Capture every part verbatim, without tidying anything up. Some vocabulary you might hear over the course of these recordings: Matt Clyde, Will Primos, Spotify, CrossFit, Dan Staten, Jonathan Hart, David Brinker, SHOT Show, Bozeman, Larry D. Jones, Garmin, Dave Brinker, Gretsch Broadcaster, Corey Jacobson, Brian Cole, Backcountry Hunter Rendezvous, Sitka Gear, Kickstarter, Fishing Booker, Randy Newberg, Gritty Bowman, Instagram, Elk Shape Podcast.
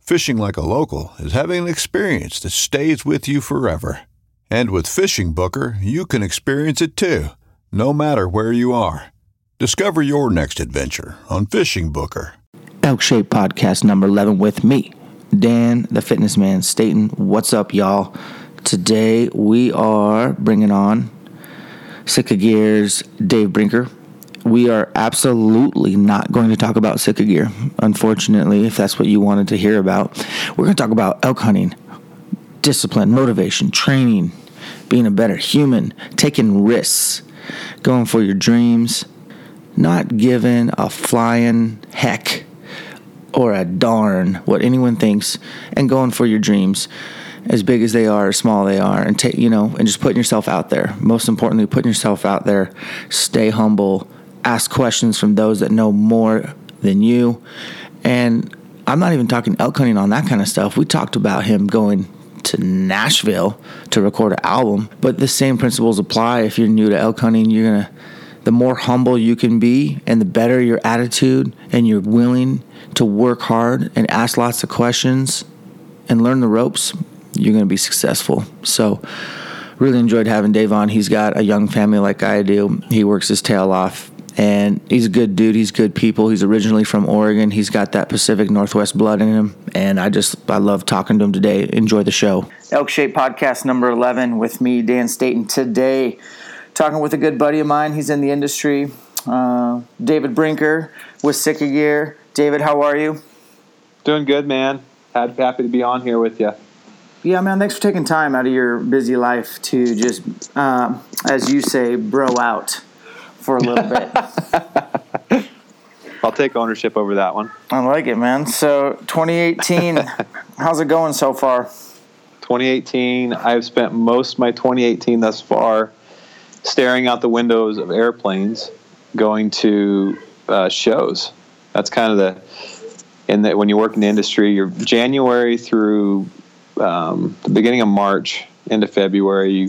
Fishing like a local is having an experience that stays with you forever. And with Fishing Booker, you can experience it too, no matter where you are. Discover your next adventure on Fishing Booker. Elk Shape Podcast number eleven with me, Dan, the fitness man, Staten. What's up, y'all? Today we are bringing on Sitka Gear's Dave Brinker. We are absolutely not going to talk about Sitka Gear, unfortunately, if that's what you wanted to hear about. We're going to talk about elk hunting, discipline, motivation, training, being a better human, taking risks, going for your dreams, not giving a flying heck or a darn what anyone thinks, and going for your dreams, as big as they are, as small they are, and take you know, and just putting yourself out there. Most importantly, putting yourself out there. Stay humble. Ask questions from those that know more than you. And I'm not even talking elk hunting on that kind of stuff. We talked about him going to Nashville to record an album, but the same principles apply. If you're new to elk hunting, you're gonna, the more humble you can be and the better your attitude, and you're willing to work hard and ask lots of questions and learn the ropes, you're gonna be successful. So really enjoyed having Dave on. He's got a young family like I do. He works his tail off. And he's a good dude. He's good people. He's originally from Oregon. He's got that Pacific Northwest blood in him. And I just, I love talking to him today. Enjoy the show. Elk Shape Podcast number eleven with me, Dan Staten. Today, talking with a good buddy of mine. He's in the industry. Uh, David Brinker with Sitka Gear. David, how are you? Doing good, man. Happy to be on here with you. Yeah, man, thanks for taking time out of your busy life to just, uh, as you say, bro out for a little bit. I'll take ownership over that one. I like it, man. So twenty eighteen, how's it going so far? twenty eighteen, I've spent most of my twenty eighteen thus far staring out the windows of airplanes going to uh, shows. That's kind of the, in that when you work in the industry, you're January through um, the beginning of March into February, you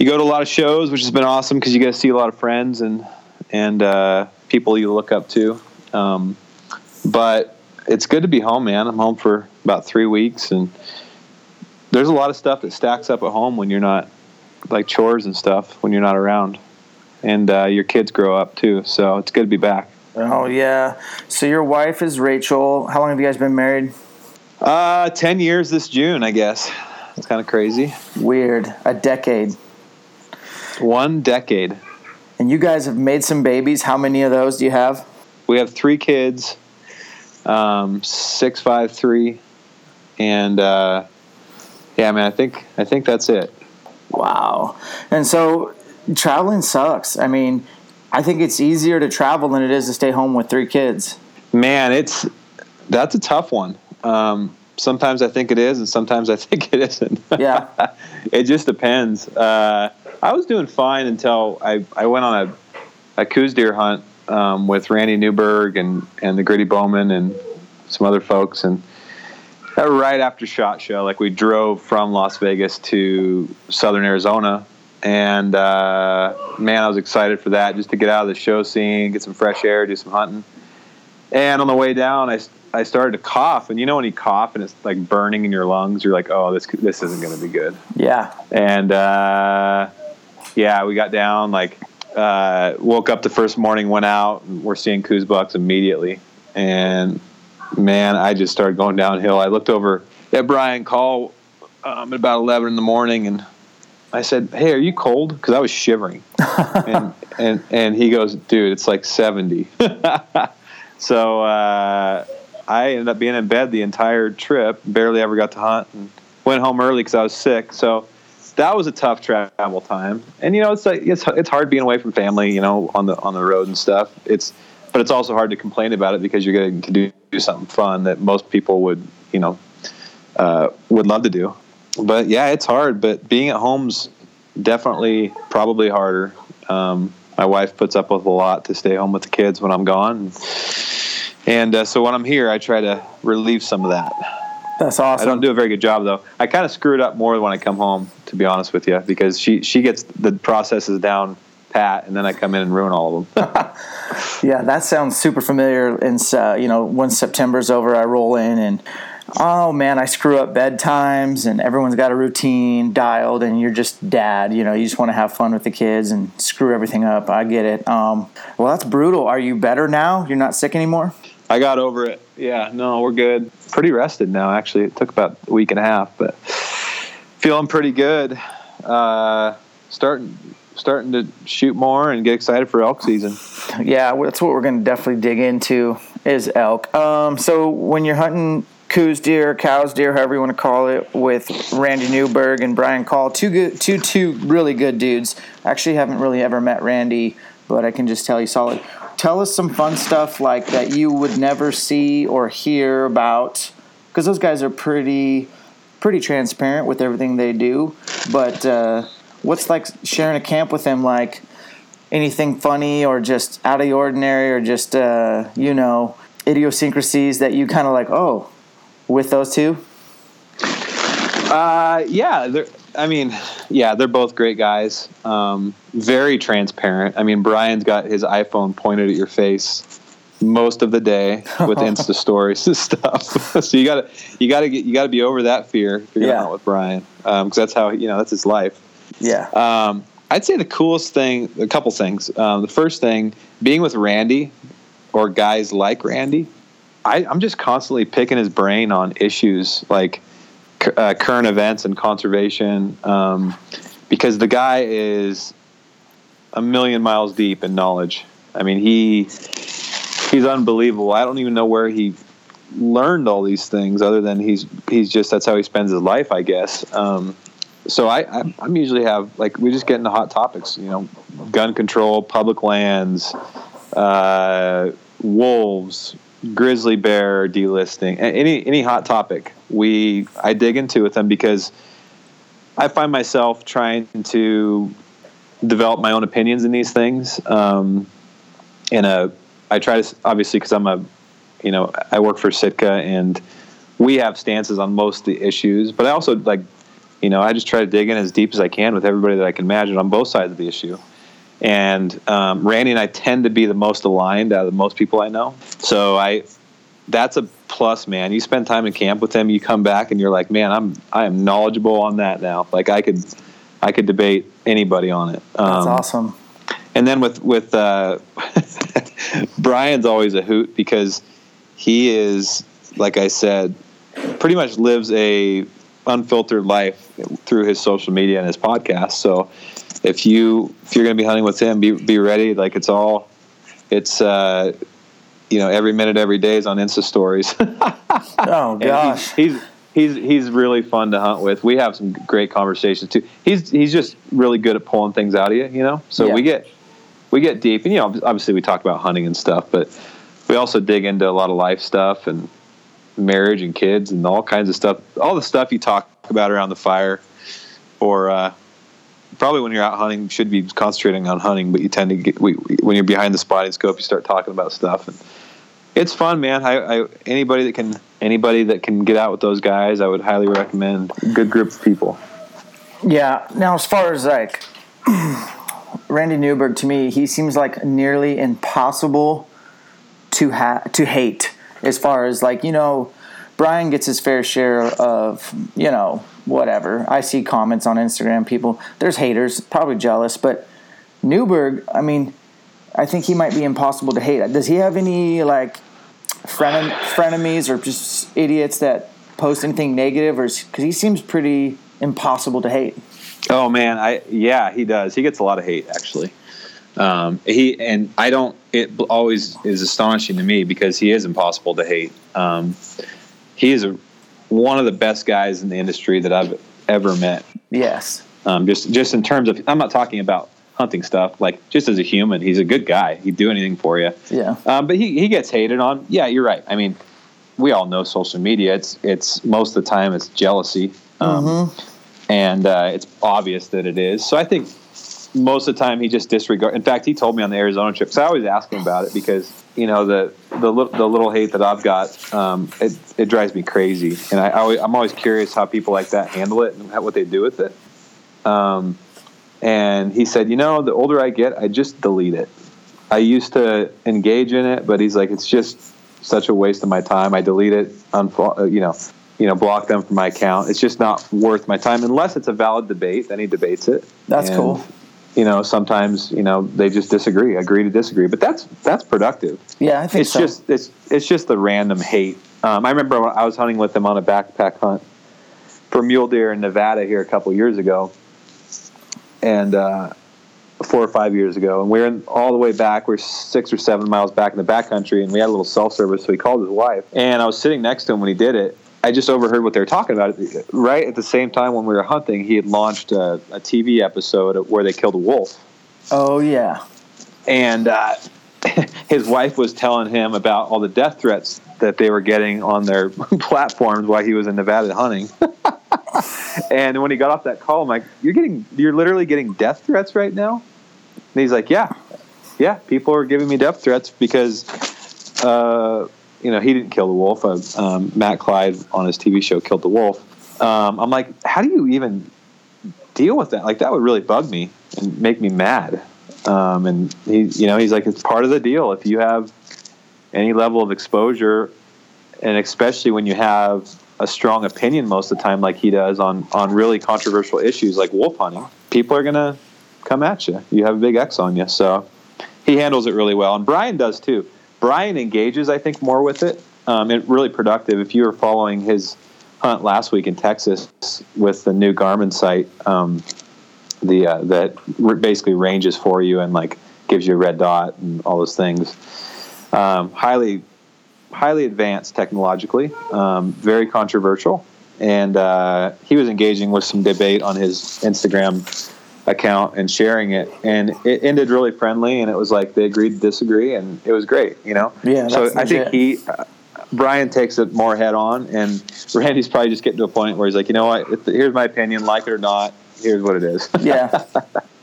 You go to a lot of shows, which has been awesome because you get to see a lot of friends and and uh, people you look up to. Um, but it's good to be home, man. I'm home for about three weeks, and there's a lot of stuff that stacks up at home when you're not, like chores and stuff, when you're not around. And uh, your kids grow up, too, so it's good to be back. Oh, yeah. So your wife is Rachel. How long have you guys been married? Uh, ten years this June, I guess. It's kind of crazy. Weird. A decade. One decade. And you guys have made some babies. How many of those do you have? We have three kids, um, six, five, three, and uh, yeah, man. I think I think that's it. Wow. And so traveling sucks. I mean, I think it's easier to travel than it is to stay home with three kids. Man, it's that's a tough one. Um, Sometimes I think it is, and sometimes I think it isn't. Yeah. It just depends. Uh, I was doing fine until I, I went on a, a coos deer hunt um, with Randy Newberg and, and the Gritty Bowman and some other folks. And right after SHOT Show, like we drove from Las Vegas to southern Arizona And, uh, man, I was excited for that, just to get out of the show scene, get some fresh air, do some hunting. And on the way down, I, I started to cough. And you know when you cough and it's, like, burning in your lungs, you're like, oh, this this isn't going to be good. Yeah. And, uh, yeah, we got down, like, uh, woke up the first morning, went out, and we're seeing coos bucks immediately. And, man, I just started going downhill. I looked over at Brian Cole um, at about eleven in the morning, and I said, hey, are you cold? Because I was shivering. and, and and he goes, dude, it's like seventy. So uh, I ended up being in bed the entire trip, barely ever got to hunt, and went home early because I was sick. So that was a tough travel time. And, you know, it's like it's it's hard being away from family, you know, on the on the road and stuff. It's But it's also hard to complain about it because you're getting to do, do something fun that most people would, you know, uh, would love to do. But yeah, it's hard. But being at home's definitely probably harder. Um, my wife puts up with a lot to stay home with the kids when I'm gone, and uh, so when I'm here, I try to relieve some of that. That's awesome. I don't do a very good job though. I kind of screw it up more when I come home, to be honest with you, because she she gets the processes down pat, and then I come in and ruin all of them. Yeah, that sounds super familiar. And uh, you know, once September's over, I roll in and, oh man, I screw up bedtimes, and everyone's got a routine dialed, and you're just dad, you know, you just want to have fun with the kids and screw everything up. I get it. Um, well, that's brutal. Are you better now? You're not sick anymore? I got over it. Yeah, no, we're good. Pretty rested now, actually. It took about a week and a half, but feeling pretty good. Uh, starting starting to shoot more and get excited for elk season. Yeah, that's what we're going to definitely dig into is elk. Um, so when you're hunting coos deer, cows deer, however you want to call it, with Randy Newberg and Brian Call, two good, two two really good dudes. I actually haven't really ever met Randy, but I can just tell you solid. Tell us some fun stuff like that you would never see or hear about, because those guys are pretty pretty transparent with everything they do. But uh, what's like sharing a camp with them like? Anything funny or just out of the ordinary or just uh, you know, idiosyncrasies that you kind of like, oh, with those two? Uh, yeah, they're, I mean, yeah, they're both great guys. Um, very transparent. I mean, Brian's got his iPhone pointed at your face most of the day with Insta stories and stuff. So you gotta, you gotta get, you gotta be over that fear if you're going out with Brian, um, because that's how, you know, that's his life. Yeah. Um, I'd say the coolest thing, a couple things. Um, the first thing, being with Randy or guys like Randy. I, I'm just constantly picking his brain on issues like uh, current events and conservation, um, because the guy is a million miles deep in knowledge. I mean, he he's unbelievable. I don't even know where he learned all these things, other than he's he's just that's how he spends his life, I guess. Um, so I, I I'm usually have like we just get into hot topics, you know, gun control, public lands, uh, wolves, grizzly bear delisting, any any hot topic we I dig into with them, because I find myself trying to develop my own opinions in these things. Um, in a I try to obviously because I'm a you know I work for Sitka and we have stances on most of the issues, but I also like you know I just try to dig in as deep as I can with everybody that I can imagine on both sides of the issue. And um, Randy and I tend to be the most aligned out of most people I know. So I, that's a plus, man. You spend time in camp with him, you come back, and you're like, man, I'm I am knowledgeable on that now. Like I could, I could debate anybody on it. Um, that's awesome. And then with with uh, Brian's always a hoot, because he is, like I said, pretty much lives a unfiltered life through his social media and his podcast. So. If you if you're going to be hunting with him, be be ready. Like it's all, it's uh, you know, every minute, every day is on Insta stories. Oh gosh, he, he's he's he's really fun to hunt with. We have some great conversations too. He's he's just really good at pulling things out of you, you know. So yeah. we get we get deep, and you know, obviously we talk about hunting and stuff, but we also dig into a lot of life stuff and marriage and kids and all kinds of stuff. All the stuff you talk about around the fire, or. Uh, Probably when you're out hunting, you should be concentrating on hunting, but you tend to get we, when you're behind the spotting scope, you start talking about stuff, and it's fun, man. I, I anybody that can anybody that can get out with those guys, I would highly recommend. Good group of people. Yeah. Now, as far as like Randy Newberg, to me, he seems like nearly impossible to ha- to hate, as far as, like, you know, Brian gets his fair share of, you know, whatever. I see comments on Instagram, people, there's haters, probably jealous, but Newberg, I mean, I think he might be impossible to hate. Does he have any, like, frenem- frenemies or just idiots that post anything negative? Or because he seems pretty impossible to hate. Oh, man. I yeah, he does. He gets a lot of hate, actually. Um, he and I don't – it always is astonishing to me because he is impossible to hate. Um, he is a, one of the best guys in the industry that I've ever met. Yes. Um, just, just in terms of – I'm not talking about hunting stuff. Like, just as a human, he's a good guy. He'd do anything for you. Yeah. Um, but he, he gets hated on. Yeah, you're right. I mean, we all know social media. It's, it's most of the time it's jealousy. Um, mm-hmm. And uh, it's obvious that it is. So I think most of the time he just disregards. In fact, he told me on the Arizona trip, so I always ask him about it because, you know, the the, li- the little hate that I've got, um, it, it drives me crazy. And I, I always, I'm always curious how people like that handle it and how, what they do with it. Um, and he said, you know, the older I get, I just delete it. I used to engage in it, but he's like, it's just such a waste of my time. I delete it, unfollow, you know. you know, block them from my account. It's just not worth my time unless it's a valid debate. Then he debates it. That's and, cool. You know, sometimes, you know, they just disagree, agree to disagree, but that's, that's productive. Yeah. I think it's so. just, it's, it's just the random hate. Um, I remember when I was hunting with him on a backpack hunt for mule deer in Nevada here a couple of years ago. And, uh, four or five years ago. And we were in, all the way back. We're six or seven miles back in the backcountry, and we had a little cell service. So he called his wife, and I was sitting next to him when he did it. I just overheard what they were talking about. Right at the same time when we were hunting, he had launched a, a T V episode where they killed a wolf. Oh, yeah. And uh, his wife was telling him about all the death threats that they were getting on their platforms while he was in Nevada hunting. And when he got off that call, I'm like, you're getting, you're literally getting death threats right now? And he's like, yeah. Yeah, people are giving me death threats because – uh you know, he didn't kill the wolf. Uh, um, Matt Clyde on his T V show killed the wolf. Um, I'm like, how do you even deal with that? Like, that would really bug me and make me mad. Um, and he, you know, he's like, it's part of the deal. If you have any level of exposure, and especially when you have a strong opinion most of the time, like he does on, on really controversial issues like wolf hunting, people are going to come at you. You have a big X on you. So he handles it really well. And Brian does too. Brian engages, I think, more with it. Um, it really productive. If you were following his hunt last week in Texas with the new Garmin site, um, the uh, that basically ranges for you and like gives you a red dot and all those things. Um, highly, highly advanced technologically. Um, very controversial, and uh, he was engaging with some debate on his Instagram account and sharing it, and it ended really friendly, and it was like they agreed to disagree, and it was great, you know. Yeah, so I legit. think he uh, Brian takes it more head on, and Randy's probably just getting to a point where he's like, you know what, if the, here's my opinion, like it or not, here's what it is. Yeah.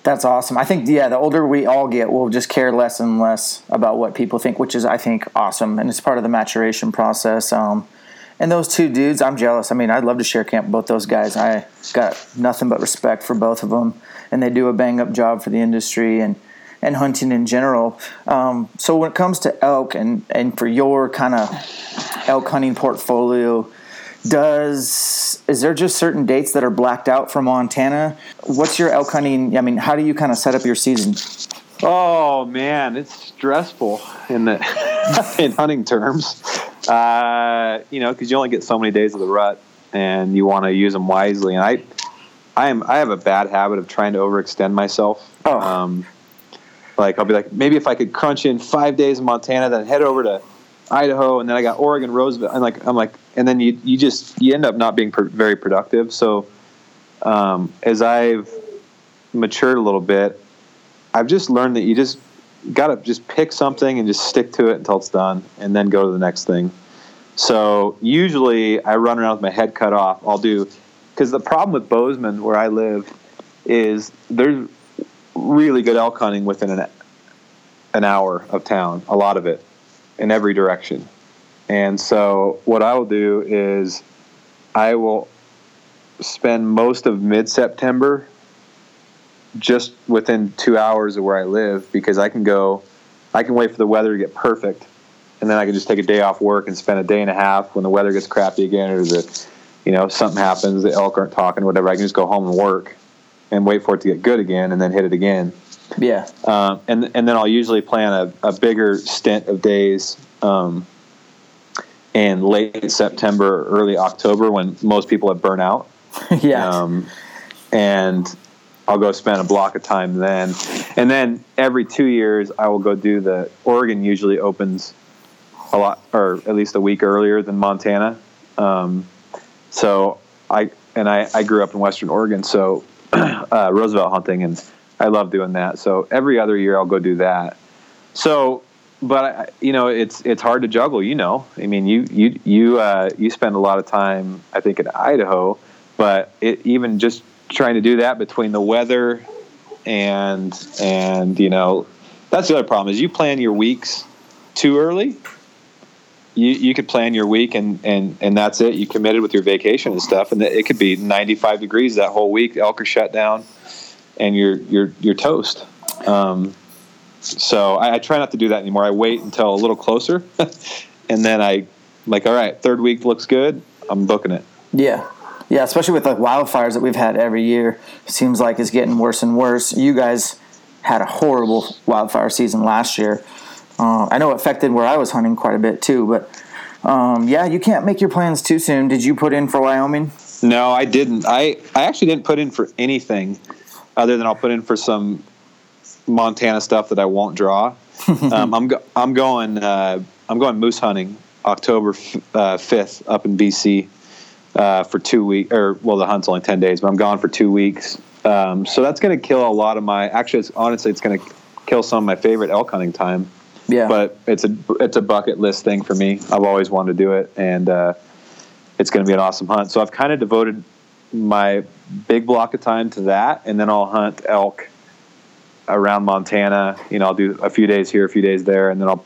That's awesome. I think, yeah, the older we all get, we'll just care less and less about what people think, which is, I think, awesome, and it's part of the maturation process. um And those two dudes, I'm jealous. I mean, I'd love to share camp with both those guys. I got nothing but respect for both of them, and they do a bang-up job for the industry and, and hunting in general. Um, so when it comes to elk and, and for your kind of elk hunting portfolio, does is there just certain dates that are blacked out for Montana? What's your elk hunting? I mean, how do you kind of set up your season? Oh, man, it's stressful in the in hunting terms. Uh, you know, because you only get so many days of the rut, and you want to use them wisely. And I, I am, I have a bad habit of trying to overextend myself. Oh. Um, like I'll be like, maybe if I could crunch in five days in Montana, then head over to Idaho, and then I got Oregon, Roosevelt, and like I'm like, and then you, you just you end up not being pr- very productive. So, um, as I've matured a little bit, I've just learned that you just got to just pick something and just stick to it until it's done, and then go to the next thing. So usually I run around with my head cut off. I'll do – because the problem with Bozeman, where I live, is there's really good elk hunting within an, an hour of town, a lot of it, in every direction. And so what I will do is I will spend most of mid-September just within two hours of where I live, because I can go, I can wait for the weather to get perfect, and then I can just take a day off work and spend a day and a half when the weather gets crappy again, or the, you know, something happens, the elk aren't talking, whatever. I can just go home and work and wait for it to get good again, and then hit it again. Yeah. Um, and and then I'll usually plan a, a bigger stint of days um, in late September, early October, when most people have burnt out. Yeah. Um, and I'll go spend a block of time then. And then every two years I will go do the – Oregon usually opens a lot, or at least a week earlier than Montana. Um, so I – and I, I grew up in Western Oregon, so uh, Roosevelt hunting, and – I love doing that. So every other year I'll go do that. So, but I, you know, it's, it's hard to juggle, you know, I mean, you, you, you, uh, you spend a lot of time, I think, in Idaho, but it, even just trying to do that between the weather and, and, you know, that's the other problem is you plan your weeks too early. You, you could plan your week and, and, and that's it. You committed with your vacation and stuff. And it could be ninety-five degrees that whole week. Elk are shut down. And you're you're you're toast. Um, so I, I try not to do that anymore. I wait until a little closer, and then I I'm like, all right, third week looks good. I'm booking it. Yeah, yeah. Especially with like wildfires that we've had every year, seems like it's getting worse and worse. You guys had a horrible wildfire season last year. Uh, I know it affected where I was hunting quite a bit too. But um, yeah, you can't make your plans too soon. Did you put in for Wyoming? No, I didn't. I I actually didn't put in for anything. Other than I'll put in for some Montana stuff that I won't draw. um, I'm go- I'm going uh, I'm going moose hunting October fifth up in B C uh, for two weeks. Or well, the hunt's only ten days, but I'm gone for two weeks. Um, so that's going to kill a lot of my. Actually, it's, honestly, it's going to kill some of my favorite elk hunting time. Yeah. But it's a it's a bucket list thing for me. I've always wanted to do it, and uh, it's going to be an awesome hunt. So I've kind of devoted my big block of time to that, and then I'll hunt elk around Montana. You know, I'll do a few days here, a few days there, and then I'll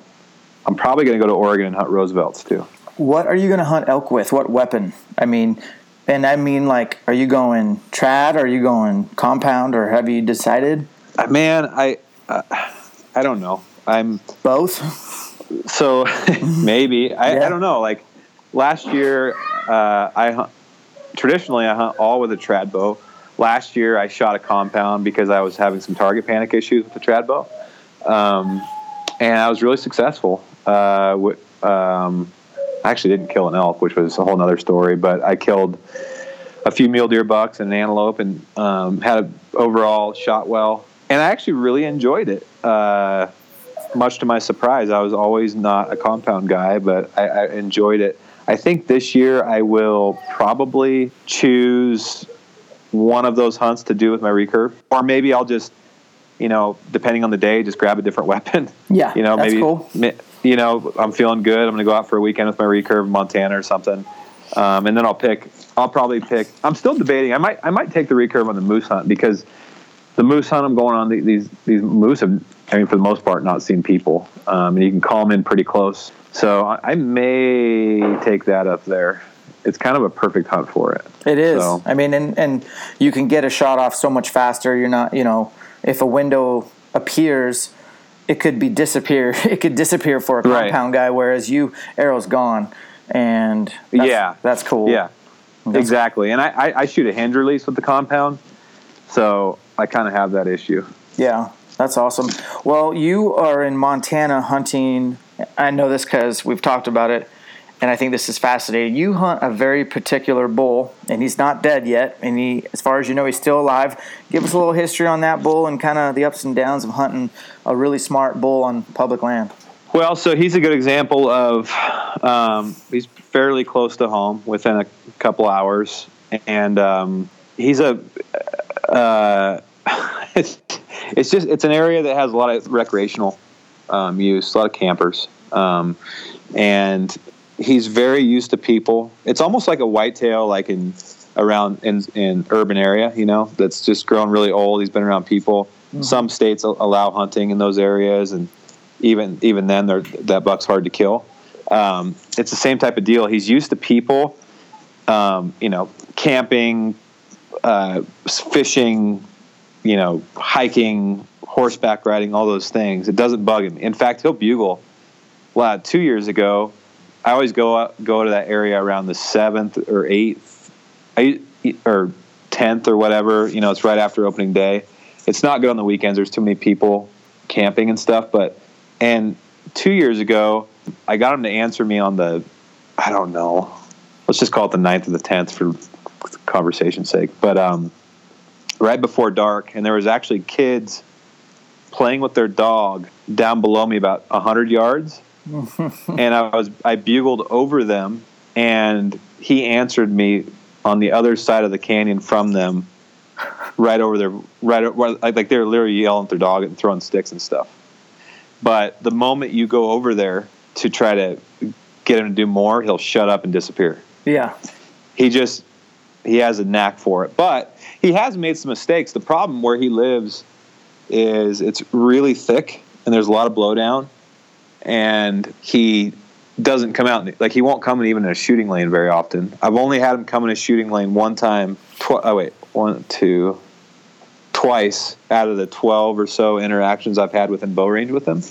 I'm probably going to go to Oregon and hunt Roosevelt's too. What are you going to hunt elk with? What weapon? I mean, and I mean, like, are you going trad? Are you going compound? Or have you decided? Uh, man, I uh, I don't know. I'm both. So maybe I, yeah. I don't know. Like last year, uh, I hunt. Traditionally, I hunt all with a trad bow. Last year, I shot a compound because I was having some target panic issues with the trad bow, um, and I was really successful. Uh, w- um, I actually didn't kill an elk, which was a whole other story, but I killed a few mule deer bucks and an antelope, and um, had an overall shot well. And I actually really enjoyed it. Uh, much to my surprise, I was always not a compound guy, but I, I enjoyed it. I think this year I will probably choose one of those hunts to do with my recurve, or maybe I'll just, you know, depending on the day, just grab a different weapon. Yeah, you know, that's maybe cool. You know, I'm feeling good. I'm going to go out for a weekend with my recurve in Montana or something, um, and then I'll pick. I'll probably pick. I'm still debating. I might. I might take the recurve on the moose hunt, because the moose hunt I'm going on, these these moose have, I mean, for the most part, not seen people, um, and you can call them in pretty close. So I may take that up there. It's kind of a perfect hunt for it. It is. So. I mean, and, and you can get a shot off so much faster. You're not, you know, if a window appears, it could be disappear. It could disappear for a compound right. guy, whereas you, arrow's gone. And that's, yeah, that's cool. Yeah, that's exactly. Cool. And I, I, I shoot a hinge release with the compound, so I kind of have that issue. Yeah, that's awesome. Well, you are in Montana hunting. I know this because we've talked about it, and I think this is fascinating. You hunt a very particular bull, and he's not dead yet, and he, as far as you know, he's still alive. Give us a little history on that bull and kind of the ups and downs of hunting a really smart bull on public land. Well, so he's a good example of um, he's fairly close to home within a couple hours, and um, he's a uh, it's, it's just it's an area that has a lot of recreational Um, use, a lot of campers, um, and he's very used to people. It's almost like a whitetail, like in around in in urban area, you know, that's just grown really old. He's been around people. Mm-hmm. Some states allow hunting in those areas, and even even then, they're, that buck's hard to kill. Um, it's the same type of deal. He's used to people, um, you know, camping, uh, fishing, you know, hiking, horseback riding, all those things. It doesn't bug him. In fact, he'll bugle loud. Two years ago, I always go up, go to that area around the seventh or eighth or tenth or whatever. You know, it's right after opening day. It's not good on the weekends. There's too many people camping and stuff. But and two years ago, I got him to answer me on the, I don't know, let's just call it the ninth or the tenth for conversation's sake. But um, right before dark, and there was actually kids playing with their dog down below me about one hundred yards. And I was I bugled over them, and he answered me on the other side of the canyon from them, right over their right like, like they were literally yelling at their dog and throwing sticks and stuff. But the moment you go over there to try to get him to do more, he'll shut up and disappear. Yeah, he just he has a knack for it. But he has made some mistakes. The problem where he lives is it's really thick and there's a lot of blowdown. And he doesn't come out, like he won't come in even in a shooting lane very often. I've only had him come in a shooting lane one time, tw- oh wait, one, two, twice out of the twelve or so interactions I've had within bow range with him.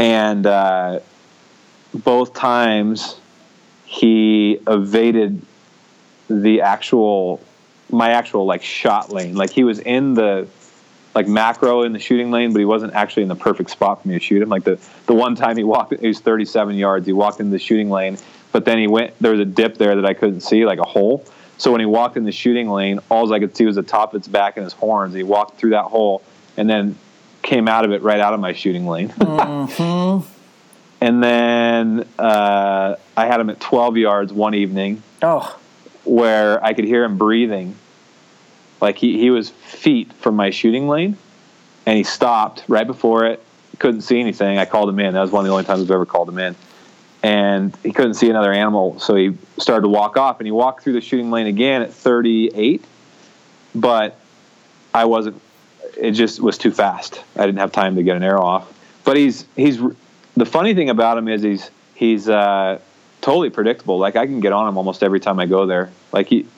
And uh, both times he evaded the actual, my actual like shot lane. Like he was in the, like macro in the shooting lane, but he wasn't actually in the perfect spot for me to shoot him. Like the, the one time he walked, he was thirty-seven yards. He walked into the shooting lane, but then he went, there was a dip there that I couldn't see, like a hole. So when he walked in the shooting lane, all I could see was the top of its back and his horns. He walked through that hole and then came out of it right out of my shooting lane. Mm-hmm. And then uh, I had him at twelve yards one evening oh. where I could hear him breathing. Like, he, he was feet from my shooting lane, and he stopped right before it. Couldn't see anything. I called him in. That was one of the only times I've ever called him in. And he couldn't see another animal, so he started to walk off, and he walked through the shooting lane again at thirty-eight. But I wasn't – it just was too fast. I didn't have time to get an arrow off. But he's – he's the funny thing about him is he's he's uh, totally predictable. Like, I can get on him almost every time I go there. Like, he –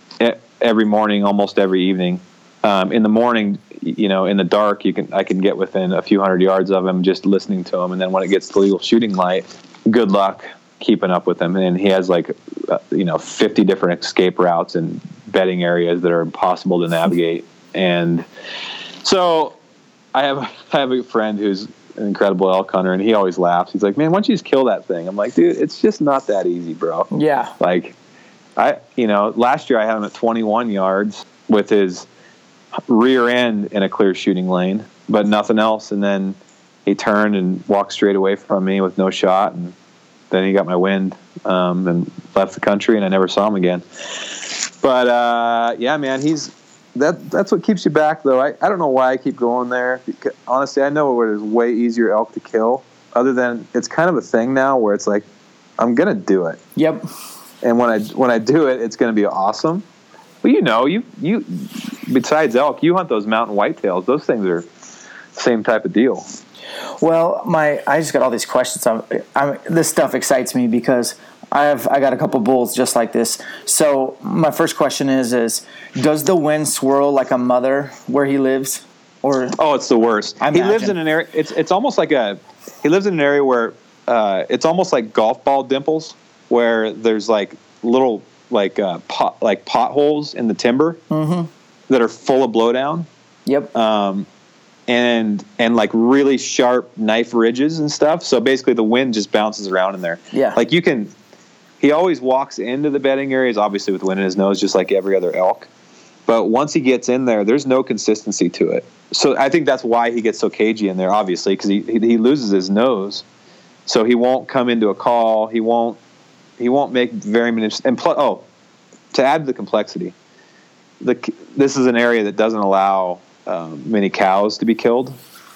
every morning, almost every evening. Um, in the morning, you know, in the dark, you can I can get within a few hundred yards of him just listening to him. And then when it gets to legal shooting light, good luck keeping up with him. And he has like, uh, you know, fifty different escape routes and bedding areas that are impossible to navigate. And so I have, I have a friend who's an incredible elk hunter, and he always laughs. He's like, man, why don't you just kill that thing? I'm like, dude, it's just not that easy, bro. Yeah. Like, I, you know, last year I had him at twenty-one yards with his rear end in a clear shooting lane, but nothing else. And then he turned and walked straight away from me with no shot. And then he got my wind um, and left the country, and I never saw him again. But, uh, yeah, man, he's that. That's what keeps you back, though. I, I don't know why I keep going there. Because, honestly, I know it is way easier elk to kill, other than it's kind of a thing now where it's like, I'm going to do it. Yep. And when I when I do it, it's going to be awesome. Well, you know, you you besides elk, you hunt those mountain whitetails. Those things are the same type of deal. Well, my I just got all these questions. I'm, I'm, this stuff excites me because I have I got a couple bulls just like this. So my first question is is does the wind swirl like a mother where he lives? Or oh, it's the worst. I he lives in an area. It's it's almost like a he lives in an area where uh, it's almost like golf ball dimples, where there's like little like uh, pot like potholes in the timber mm-hmm. that are full of blowdown. Yep. Um, and and like really sharp knife ridges and stuff. So basically, the wind just bounces around in there. Yeah. Like you can. He always walks into the bedding areas, obviously with wind in his nose, just like every other elk. But once he gets in there, there's no consistency to it. So I think that's why he gets so cagey in there, obviously, because he he loses his nose. So he won't come into a call. He won't. He won't make very many – and plus, oh, to add to the complexity, the, this is an area that doesn't allow um, many cows to be killed.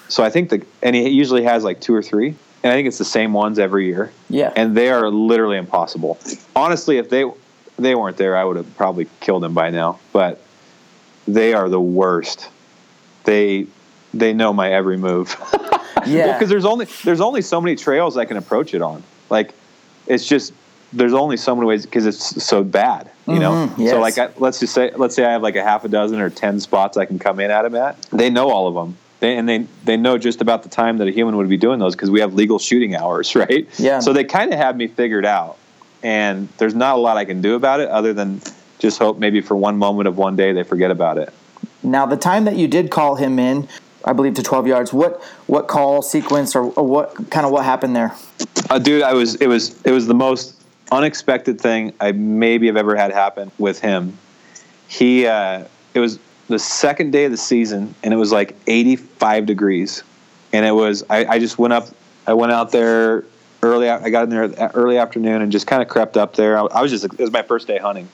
So I think the – and he usually has like two or three, and I think it's the same ones every year. Yeah. And they are literally impossible. Honestly, if they they weren't there, I would have probably killed them by now. But they are the worst. They they know my every move. Yeah. Because there's only, there's only so many trails I can approach it on. Like it's just – there's only so many ways because it's so bad, you mm-hmm. know? Yes. So like, I, let's just say, let's say I have like a half a dozen or ten spots I can come in at them at. They know all of them. They, and they, they know just about the time that a human would be doing those because we have legal shooting hours, right? Yeah. So they kind of have me figured out, and there's not a lot I can do about it other than just hope maybe for one moment of one day they forget about it. Now, the time that you did call him in, I believe to twelve yards, what what call sequence or, or what kind of what happened there? Uh, dude, I was it was it was the most unexpected thing I maybe have ever had happen with him. He uh, it was the second day of the season, and it was like eighty-five degrees, and it was I, I just went up I went out there early I got in there early afternoon and just kind of crept up there. I, I was just it was my first day hunting,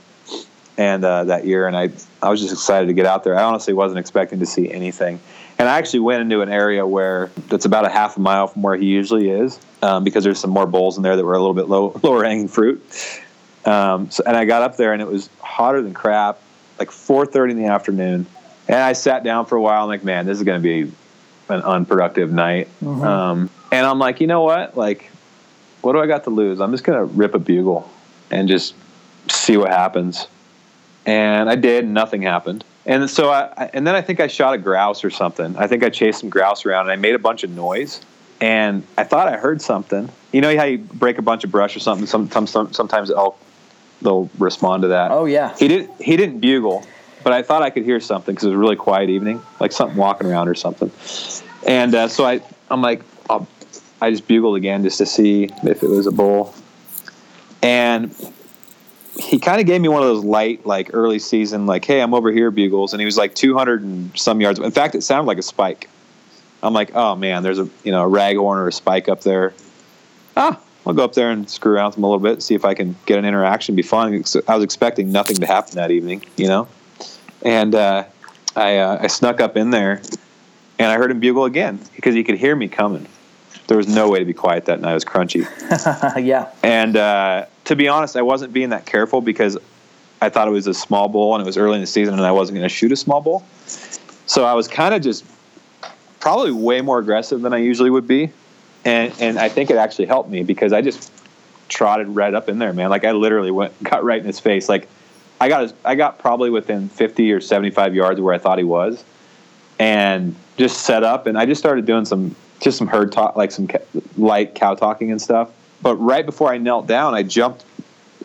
and uh, that year, and I I was just excited to get out there. I honestly wasn't expecting to see anything, and I actually went into an area where that's about a half a mile from where he usually is, um, because there's some more bulls in there that were a little bit low, lower hanging fruit. Um, so, and I got up there, and it was hotter than crap, like four thirty in the afternoon. And I sat down for a while. I'm like, man, this is going to be an unproductive night. Mm-hmm. Um, and I'm like, you know what? Like, what do I got to lose? I'm just going to rip a bugle and just see what happens. And I did, and nothing happened. And so I, and then I think I shot a grouse or something. I think I chased some grouse around, and I made a bunch of noise. And I thought I heard something. You know how you break a bunch of brush or something? Sometimes, sometimes elk, they'll respond to that. Oh yeah. He didn't. He didn't bugle, but I thought I could hear something because it was a really quiet evening, like something walking around or something. And uh, so I, I'm like, I'll, I just bugled again just to see if it was a bull. And he kind of gave me one of those light, like early season, like, hey, I'm over here bugles. And he was like two hundred and some yards. In fact, it sounded like a spike. I'm like, oh man, there's a, you know, a raghorn or a spike up there. Ah, I'll go up there and screw around with him a little bit, see if I can get an interaction, be fun. I was expecting nothing to happen that evening, you know? And, uh, I, uh, I snuck up in there, and I heard him bugle again because he could hear me coming. There was no way to be quiet that night. It was crunchy. Yeah. And, uh, to be honest, I wasn't being that careful because I thought it was a small bull, and it was early in the season, and I wasn't going to shoot a small bull. So I was kind of just probably way more aggressive than I usually would be, and and I think it actually helped me because I just trotted right up in there, man. Like I literally went, got right in his face. Like I got I got probably within fifty or seventy-five yards of where I thought he was, and just set up, and I just started doing some just some herd talk, like some light cow talking and stuff. But right before I knelt down, I jumped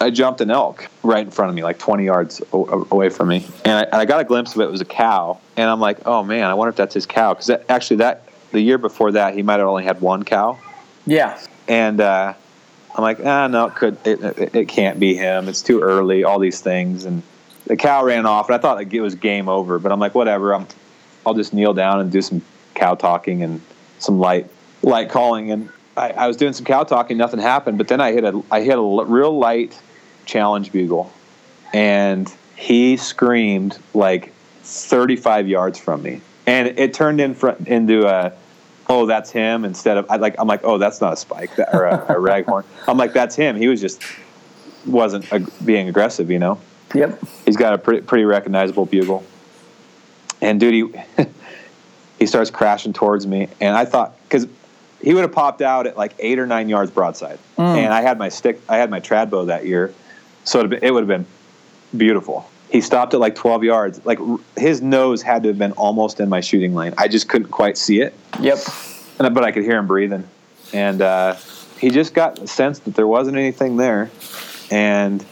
I jumped an elk right in front of me, like twenty yards away from me. And I, and I got a glimpse of it. It was a cow. And I'm like, oh, man, I wonder if that's his cow. Because that, actually, that the year before that, he might have only had one cow. Yeah. And uh, I'm like, ah, no, it, could, it, it, it can't be him. It's too early, all these things. And the cow ran off, and I thought like, it was game over. But I'm like, whatever, I'm, I'll just kneel down and do some cow talking and some light, light calling. And I, I was doing some cow talking, nothing happened, but then I hit a I hit a l- real light challenge bugle, and he screamed like thirty-five yards from me, and it turned in front into a, oh, that's him instead of I like I'm like, oh, that's not a spike that, or a, a raghorn. I'm like, that's him. He was just wasn't ag- being aggressive, you know. Yep. He's got a pretty pretty recognizable bugle, and dude, he he starts crashing towards me, and I thought because he would have popped out at like eight or nine yards broadside. Mm. And I had my stick, I had my trad bow that year. So it would have been beautiful. He stopped at like twelve yards. Like his nose had to have been almost in my shooting lane. I just couldn't quite see it. Yep. And, but I could hear him breathing. And uh, he just got the sense that there wasn't anything there. And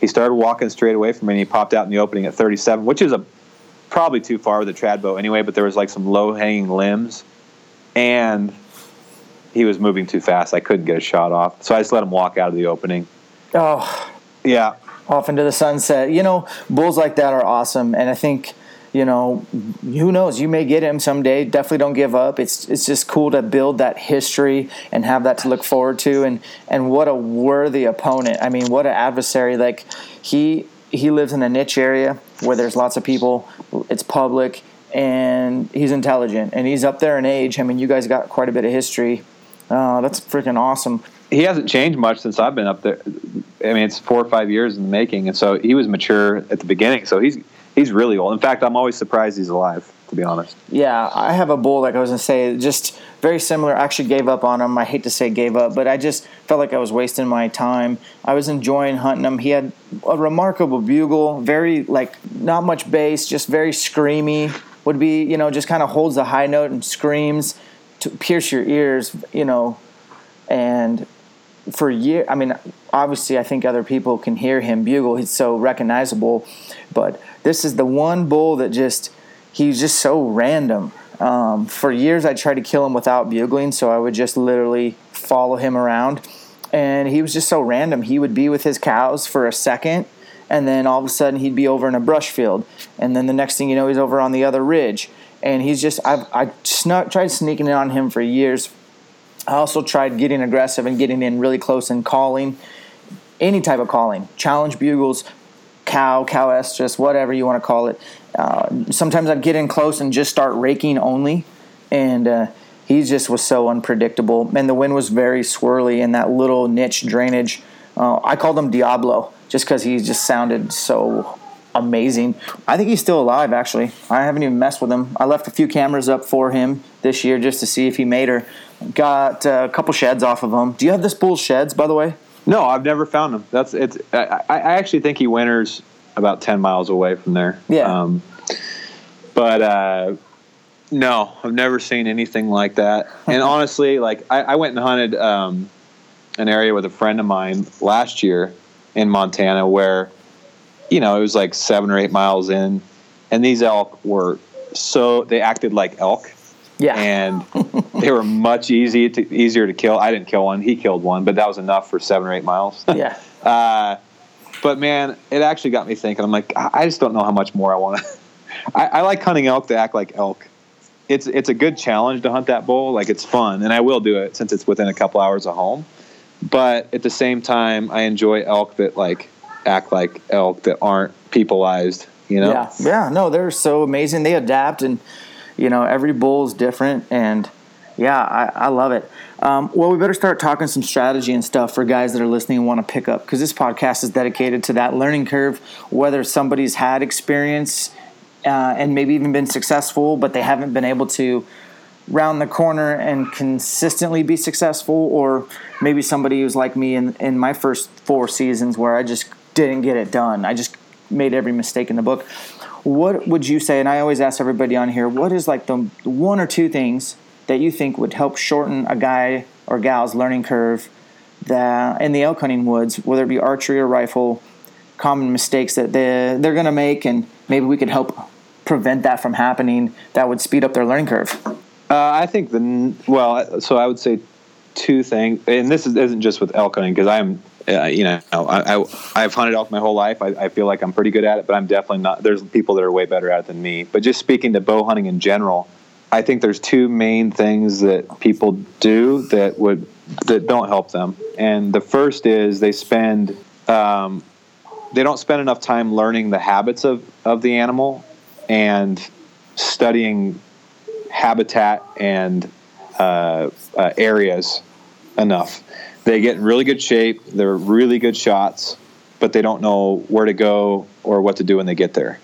he started walking straight away from me, and he popped out in the opening at thirty-seven, which is a, probably too far with a trad bow anyway, but there was like some low hanging limbs. And he was moving too fast. I couldn't get a shot off. So I just let him walk out of the opening. Oh. Yeah. Off into the sunset. You know, bulls like that are awesome. And I think, you know, who knows? You may get him someday. Definitely don't give up. It's it's just cool to build that history and have that to look forward to. And, and what a worthy opponent. I mean, what an adversary. Like, he he lives in a niche area where there's lots of people. It's public. And he's intelligent. And he's up there in age. I mean, you guys got quite a bit of history. Oh, that's freaking awesome. He hasn't changed much since I've been up there. I mean, it's four or five years in the making, and so he was mature at the beginning, so he's he's really old. In fact, I'm always surprised he's alive. to be honest. Yeah, I have a bull, like I was going to say, just very similar. I actually gave up on him. I hate to say gave up, but I just felt like I was wasting my time. I was enjoying hunting him. He had a remarkable bugle, very, like, not much bass, just very screamy. Would be, you know, just kind of holds the high note and screams to pierce your ears, you know. And for years, I mean, obviously I think other people can hear him bugle. He's so recognizable. But this is the one bull that just, he's just so random. Um, for years I tried to kill him without bugling, so I would just literally follow him around. And he was just so random. He would be with his cows for a second, and then all of a sudden he'd be over in a brush field. And then the next thing you know, he's over on the other ridge. And he's just, I've I snuck, tried sneaking in on him for years. I also tried getting aggressive and getting in really close and calling, any type of calling, challenge bugles, cow, cow estrus, whatever you want to call it. Uh, sometimes I'd get in close and just start raking only. And uh, he just was so unpredictable. And the wind was very swirly in that little niche drainage. Uh, I called him Diablo, just because he just sounded so amazing. I think he's still alive, actually. I haven't even messed with him. I left a few cameras up for him this year just to see if he made her. Got uh, a couple sheds off of him. Do you have this bull's sheds, by the way? No, I've never found him. That's it's. I, I actually think he winters about ten miles away from there. Yeah. Um, but uh, no, I've never seen anything like that. And honestly, like I, I went and hunted um, an area with a friend of mine last year in Montana where, you know, it was like seven or eight miles in, and these elk were so, they acted like elk. Yeah. And they were much easy to, easier to kill. I didn't kill one. He killed one, but that was enough for seven or eight miles. Yeah. uh, but man, it actually got me thinking. I'm like, I just don't know how much more I want to. I, I like hunting elk to act like elk. It's, it's a good challenge to hunt that bull. Like, it's fun, and I will do it since it's within a couple hours of home. But at the same time, I enjoy elk that, like, act like elk, that aren't peopleized, you know? Yeah, yeah. No, they're so amazing. They adapt, and, you know, every bull's different, and, yeah, I, I love it. Um, well, we better start talking some strategy and stuff for guys that are listening and want to pick up, because this podcast is dedicated to that learning curve, whether somebody's had experience uh, and maybe even been successful, but they haven't been able to round the corner and consistently be successful, or maybe somebody who's like me in, in my first four seasons where I just didn't get it done. I just made every mistake in the book. What would you say, and I always ask everybody on here, what is like the one or two things that you think would help shorten a guy or gal's learning curve that in the elk hunting woods, whether it be archery or rifle, common mistakes that they're, they're going to make, and maybe we could help prevent that from happening that would speed up their learning curve? Uh, I think the well, so I would say two things, and this is, isn't just with elk hunting, because I'm, uh, you know, I, I I've hunted elk my whole life. I, I feel like I'm pretty good at it, but I'm definitely not. There's people that are way better at it than me. But just speaking to bow hunting in general, I think there's two main things that people do that would that don't help them, and the first is they spend um, they don't spend enough time learning the habits of of the animal and studying habitat and uh, uh, areas enough. They get in really good shape. They're really good shots, but they don't know where to go or what to do when they get there.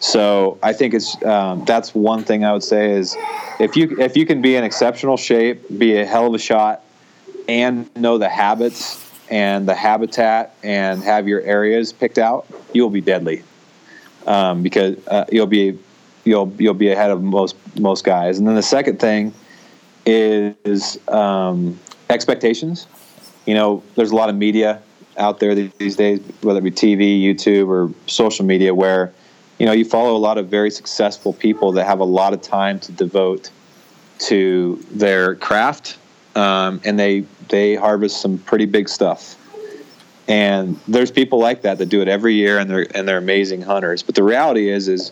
So I think it's um, that's one thing I would say is if you if you can be in exceptional shape, be a hell of a shot, and know the habits and the habitat and have your areas picked out, you'll be deadly um, because uh, you'll be. You'll you'll be ahead of most most guys. And then the second thing is um, expectations. You know, there's a lot of media out there these days, whether it be T V, YouTube, or social media, where, you know, you follow a lot of very successful people that have a lot of time to devote to their craft, um, and they they harvest some pretty big stuff. And there's people like that that do it every year, and they're and they're amazing hunters. But the reality is is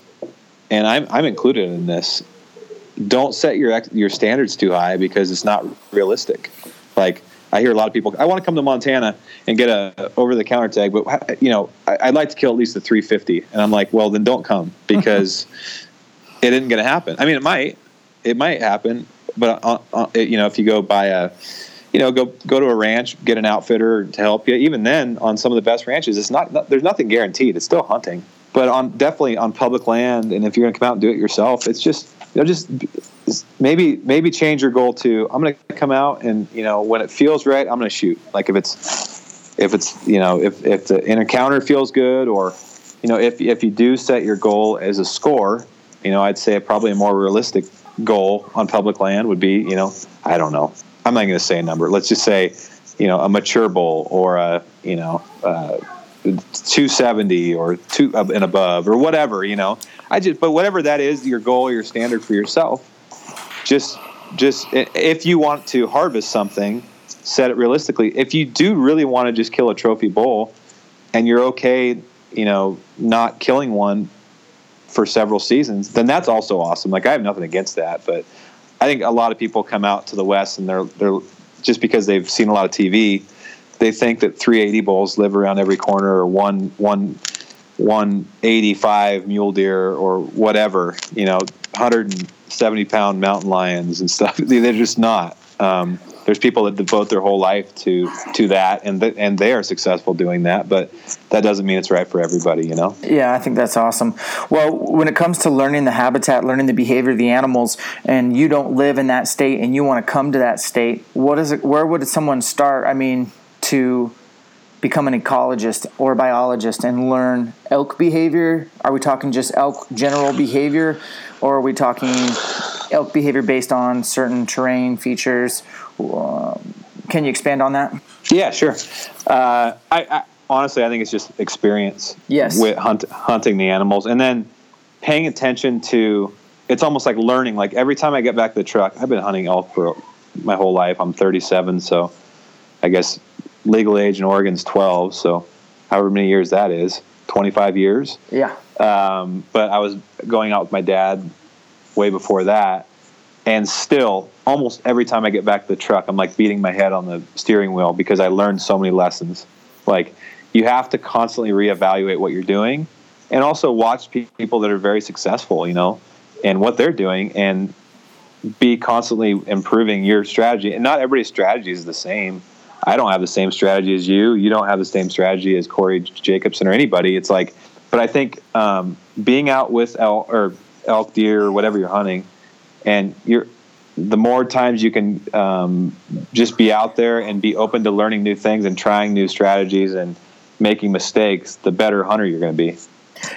And I'm I'm included in this. Don't set your your standards too high because it's not realistic. Like, I hear a lot of people, I want to come to Montana and get a over-the-counter tag, but, you know, I'd like to kill at least a three fifty. And I'm like, well, then don't come because it isn't going to happen. I mean, it might. It might happen. But, uh, uh, it, you know, if you go buy a, you know, go go to a ranch, get an outfitter to help you, even then on some of the best ranches, it's not. There's nothing guaranteed. It's still hunting. But on definitely on public land, and if you're going to come out and do it yourself, it's just, you know, just maybe maybe change your goal to, I'm going to come out and, you know, when it feels right, I'm going to shoot. Like if it's if it's you know if if the encounter feels good, or you know if if you do set your goal as a score, you know, I'd say probably a more realistic goal on public land would be, you know, I don't know, I'm not going to say a number. Let's just say, you know, a mature bull or a you know. Uh, two seventy or two and above or whatever, you know, I just, but whatever that is, your goal, your standard for yourself, just, just if you want to harvest something, set it realistically. If you do really want to just kill a trophy bull and you're okay, you know, not killing one for several seasons, then that's also awesome. Like I have nothing against that, but I think a lot of people come out to the West and they're, they're just because they've seen a lot of T V, they think that three eighty bulls live around every corner, or one one one eighty-five mule deer, or whatever, you know, one hundred seventy pound mountain lions and stuff. They're just not. Um, there's people that devote their whole life to to that, and th- and they are successful doing that. But that doesn't mean it's right for everybody, you know. Yeah, I think that's awesome. Well, when it comes to learning the habitat, learning the behavior of the animals, and you don't live in that state and you want to come to that state, what is it? Where would someone start? I mean, to become an ecologist or biologist and learn elk behavior? Are we talking just elk general behavior, or are we talking elk behavior based on certain terrain features? Um, can you expand on that? Yeah, sure. Uh, I, I honestly, I think it's just experience. Yes. With hunt, hunting the animals, and then paying attention to, it's almost like learning. Like every time I get back to the truck, I've been hunting elk for my whole life. I'm thirty-seven, so I guess legal age in Oregon's twelve, so however many years that is, twenty-five years. Yeah. Um, but I was going out with my dad way before that, and still almost every time I get back to the truck, I'm like beating my head on the steering wheel because I learned so many lessons. Like you have to constantly reevaluate what you're doing, and also watch pe- people that are very successful, you know, and what they're doing, and be constantly improving your strategy. And not everybody's strategy is the same. I don't have the same strategy as you. You don't have the same strategy as Corey Jacobson or anybody. It's like, but I think um, being out with elk or elk, deer, or whatever you're hunting, and you're the more times you can um, just be out there and be open to learning new things and trying new strategies and making mistakes, the better hunter you're going to be.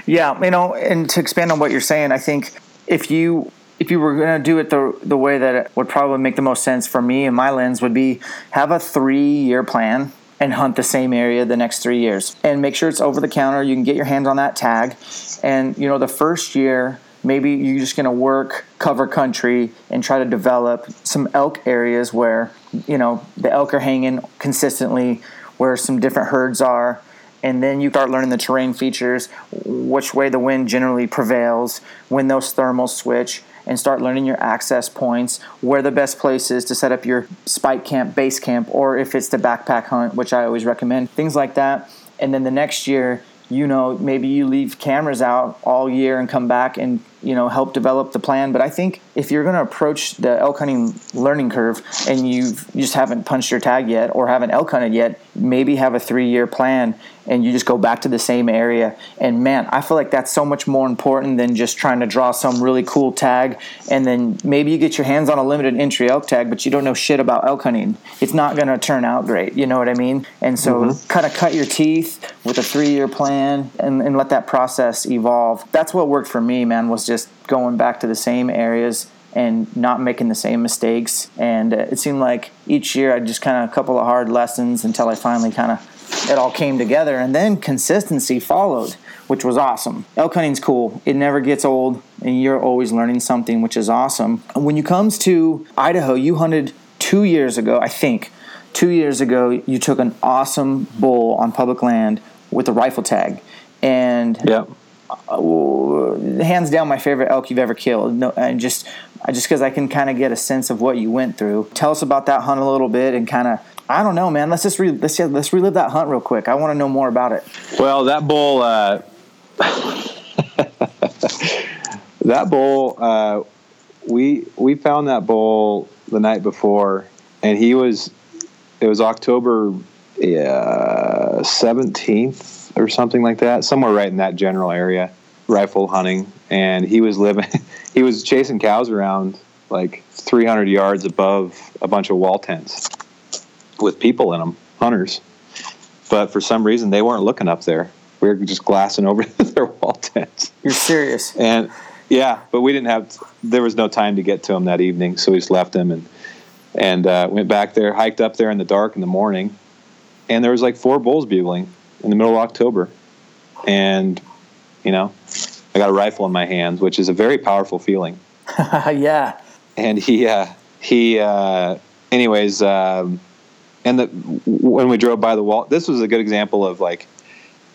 Yeah, you know, and to expand on what you're saying, I think if you if you were going to do it the the way that it would probably make the most sense for me and my lens would be have a three-year plan and hunt the same area the next three years and make sure it's over the counter. You can get your hands on that tag. And, you know, the first year, maybe you're just going to work cover country and try to develop some elk areas where, you know, the elk are hanging consistently, where some different herds are. And then you start learning the terrain features, which way the wind generally prevails, when those thermals switch, and start learning your access points, where the best place is to set up your spike camp, base camp, or if it's the backpack hunt, which I always recommend, things like that. And then the next year, you know, maybe you leave cameras out all year and come back and, you know, help develop the plan. But I think if you're going to approach the elk hunting learning curve and you've, you just haven't punched your tag yet or haven't elk hunted yet, maybe have a three-year plan and you just go back to the same area. And, man, I feel like that's so much more important than just trying to draw some really cool tag. And then maybe you get your hands on a limited entry elk tag, but you don't know shit about elk hunting. It's not going to turn out great. You know what I mean? And so mm-hmm. kind of cut your teeth with a three-year plan and, and let that process evolve. That's what worked for me, man, was just going back to the same areas and not making the same mistakes. And it seemed like each year I just kind of a couple of hard lessons until I finally kind of it all came together, and then consistency followed, which was awesome. Elk hunting's cool. It never gets old, and you're always learning something, which is awesome. When it comes to Idaho, you hunted two years ago, I think. Two years ago, you took an awesome bull on public land with a rifle tag. And yeah. Uh, hands down my favorite elk you've ever killed. No, and just I just because I can kind of get a sense of what you went through. Tell us about that hunt a little bit, and kind of, I don't know, man. Let's just re- let's let's relive that hunt real quick. I want to know more about it. Well, that bull, uh, that bull, uh, we we found that bull the night before, and he was it was October seventeenth. or something like that, somewhere right in that general area, rifle hunting. And he was living, he was chasing cows around like three hundred yards above a bunch of wall tents with people in them, hunters. But for some reason, they weren't looking up there. We were just glassing over their wall tents. You're serious? And yeah, but we didn't have, there was no time to get to them that evening. So we just left them and, and uh, went back there, hiked up there in the dark in the morning. And there was like four bulls bugling in the middle of October. And, you know, I got a rifle in my hands, which is a very powerful feeling. Yeah. And he, uh, he, uh, anyways, um, and the, when we drove by the wall, this was a good example of like,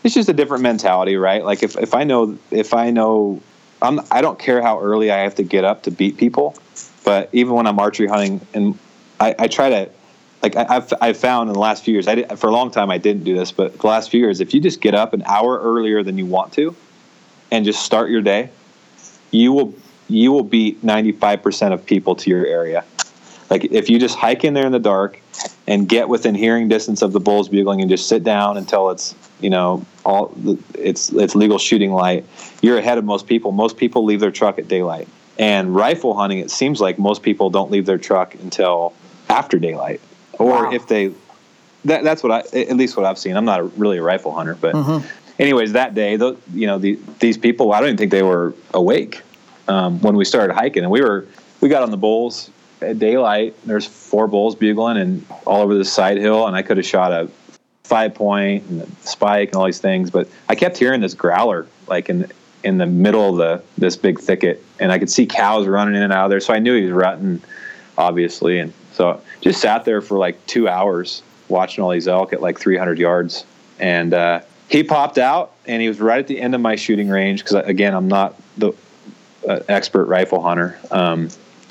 it's just a different mentality, right? Like if, if I know, if I know, I'm, I don't care how early I have to get up to beat people, but even when I'm archery hunting and I, I try to, like I, I've, I've found in the last few years, I did, for a long time I didn't do this, but the last few years, if you just get up an hour earlier than you want to and just start your day, you will, you will beat ninety-five percent of people to your area. Like if you just hike in there in the dark and get within hearing distance of the bulls bugling and just sit down until it's, you know, all it's, it's legal shooting light, you're ahead of most people. Most people leave their truck at daylight. And rifle hunting, it seems like most people don't leave their truck until after daylight. Or wow. if they, that, that's what I, at least what I've seen. I'm not a, really a rifle hunter, but mm-hmm. anyways, that day, the, you know, the, these people, I don't even think they were awake um, when we started hiking. And we were, we got on the bulls at daylight. There's four bulls bugling and all over this side hill. And I could have shot a five point and a spike and all these things, but I kept hearing this growler, like in, in the middle of the, this big thicket. And I could see cows running in and out of there. So I knew he was rutting, obviously. And so just sat there for like two hours watching all these elk at like three hundred yards. And uh, he popped out and he was right at the end of my shooting range because, again, I'm not the uh, expert rifle hunter. Um,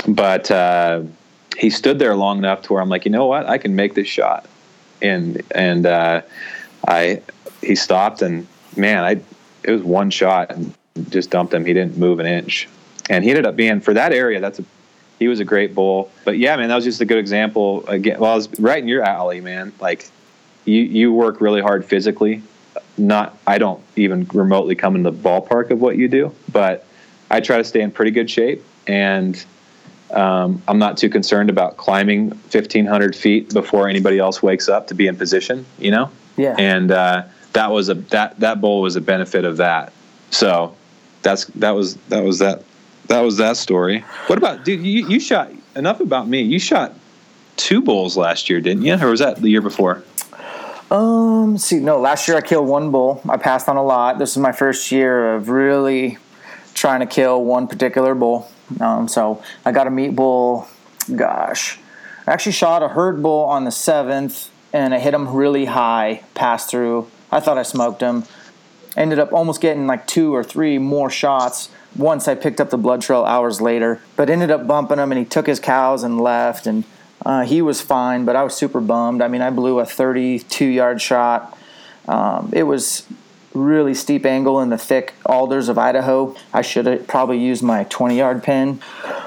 but uh, he stood there long enough to where I'm like, you know what? I can make this shot. And and uh, I he stopped and, man, I it was one shot and just dumped him. He didn't move an inch. And he ended up being, for that area, that's a he was a great bull. But yeah, man, that was just a good example. Again, well, I was right in your alley, man. Like, you, you work really hard physically. Not, I don't even remotely come in the ballpark of what you do, but I try to stay in pretty good shape. And um, I'm not too concerned about climbing fifteen hundred feet before anybody else wakes up to be in position, you know? Yeah. And uh, that was a, that, that bull was a benefit of that. So that's, that was, that was that. That was that story. What about, dude, you, you shot, enough about me, you shot two bulls last year, didn't you? Or was that the year before? Um, let's see, no, last year I killed one bull. I passed on a lot. This is my first year of really trying to kill one particular bull. Um, so I got a meat bull, gosh. I actually shot a herd bull on the seventh, and I hit him really high, passed through. I thought I smoked him. Ended up almost getting like two or three more shots once I picked up the blood trail hours later, but ended up bumping him, and he took his cows and left, and uh, he was fine, but I was super bummed. I mean, I blew a thirty-two-yard shot. Um, it was really steep angle in the thick alders of Idaho. I should have probably used my twenty-yard pin.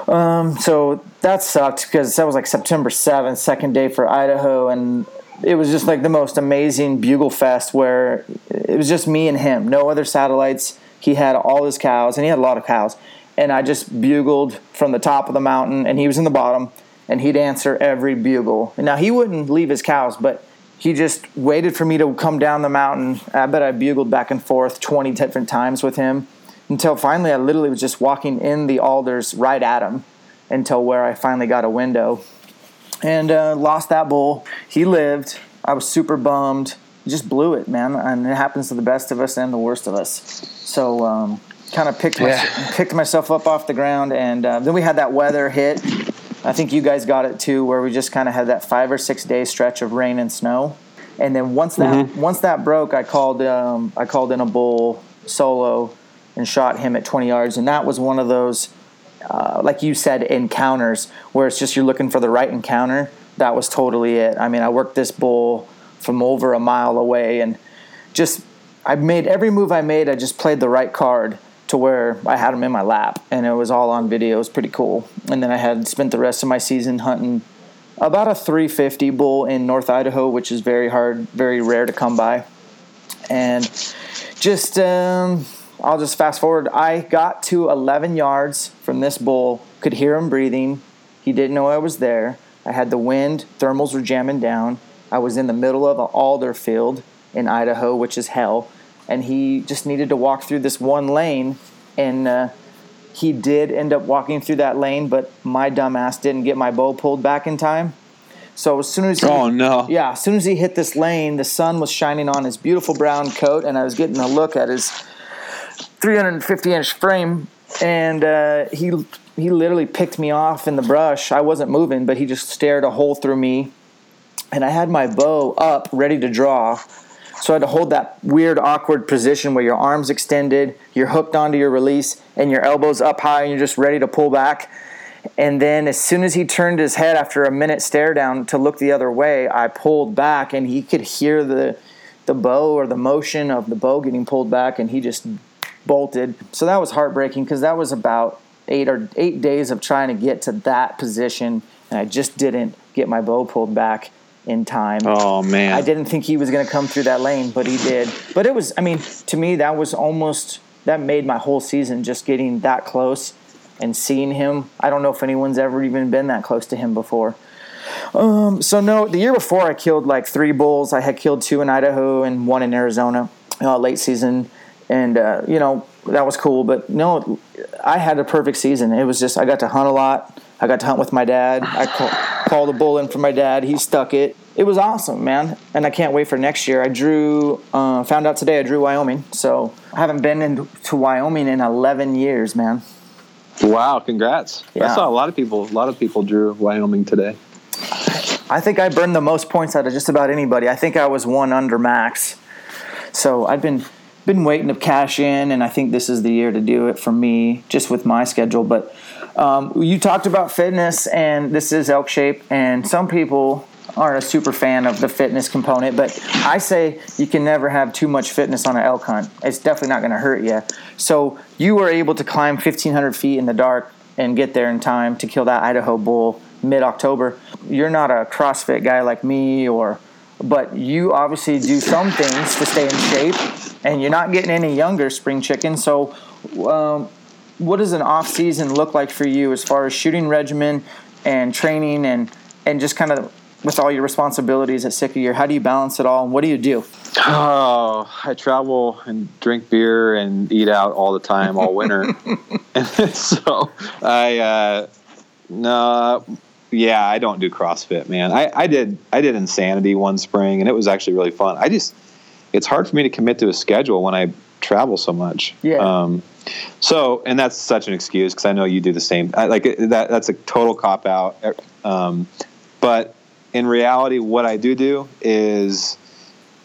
Um, so that sucked because that was like September seventh, second day for Idaho, and it was just like the most amazing bugle fest where it was just me and him, no other satellites. He had all his cows, and he had a lot of cows. And I just bugled from the top of the mountain, and he was in the bottom, and he'd answer every bugle. Now, he wouldn't leave his cows, but he just waited for me to come down the mountain. I bet I bugled back and forth twenty different times with him until finally I literally was just walking in the alders right at him until where I finally got a window. And uh, lost that bull. He lived. I was super bummed. Just blew it, man, and it happens to the best of us and the worst of us. So um kind of picked, yeah. my, picked myself up off the ground, and uh, then we had that weather hit. I think you guys got it too, where we just kind of had that five or six day stretch of rain and snow. And then once that mm-hmm. once that broke, I called um I called in a bull solo and shot him at twenty yards, and that was one of those uh like you said, encounters where it's just you're looking for the right encounter. That was totally it. I mean, I worked this bull from over a mile away, and just I made every move I made. I just played the right card to where I had him in my lap, and it was all on video. It was pretty cool. And then I had spent the rest of my season hunting about a three fifty bull in North Idaho, which is very hard, very rare to come by. and just um, I'll just fast forward. I got to eleven yards from this bull, could hear him breathing. He didn't know I was there. I had the wind, thermals were jamming down. I was in the middle of an alder field in Idaho, which is hell, and he just needed to walk through this one lane, and uh, he did end up walking through that lane, but my dumb ass didn't get my bow pulled back in time. So as soon as he, oh, no. yeah, as soon as he hit this lane, the sun was shining on his beautiful brown coat, and I was getting a look at his three hundred fifty inch frame, and uh, he he literally picked me off in the brush. I wasn't moving, but he just stared a hole through me, and I had my bow up ready to draw. So I had to hold that weird, awkward position where your arm's extended, you're hooked onto your release, and your elbow's up high, and you're just ready to pull back. And then as soon as he turned his head after a minute stare down to look the other way, I pulled back, and he could hear the the bow or the motion of the bow getting pulled back, and he just bolted. So that was heartbreaking because that was about eight or eight days of trying to get to that position, and I just didn't get my bow pulled back in time. Oh man, I didn't think he was going to come through that lane, but he did. But it was, I mean, to me, that was almost, that made my whole season, just getting that close and seeing him. I don't know if anyone's ever even been that close to him before. Um, so no, the year before I killed like three bulls. I had killed two in Idaho and one in Arizona, uh, late season. And, uh, you know, that was cool, but no, I had a perfect season. It was just, I got to hunt a lot. I got to hunt with my dad. I ca- called a bull in for my dad. He stuck it. It was awesome, man. And I can't wait for next year. I drew, uh, found out today I drew Wyoming. So I haven't been in, to Wyoming in eleven years, man. Wow. Congrats. Yeah. I saw a lot of people, a lot of people drew Wyoming today. I think I burned the most points out of just about anybody. I think I was one under max. So I've been, been waiting to cash in. And I think this is the year to do it for me, just with my schedule. But, Um, you talked about fitness, and this is Elk Shape, and some people aren't a super fan of the fitness component, but I say you can never have too much fitness on an elk hunt. It's definitely not going to hurt you. So you were able to climb fifteen hundred feet in the dark and get there in time to kill that Idaho bull mid-October. You're not a CrossFit guy like me, or, but you obviously do some things to stay in shape, and you're not getting any younger, spring chicken. So um, what does an off season look like for you as far as shooting regimen and training and, and just kind of with all your responsibilities at Sitka Gear? How do you balance it all? And what do you do? Oh, I travel and drink beer and eat out all the time, all winter. And so I, uh, no, yeah, I don't do CrossFit, man. I, I did, I did Insanity one spring, and it was actually really fun. I just, it's hard for me to commit to a schedule when I travel so much. Yeah. Um, So, and that's such an excuse, because I know you do the same. I, like that, that's a total cop out. Um, but in reality, what I do do is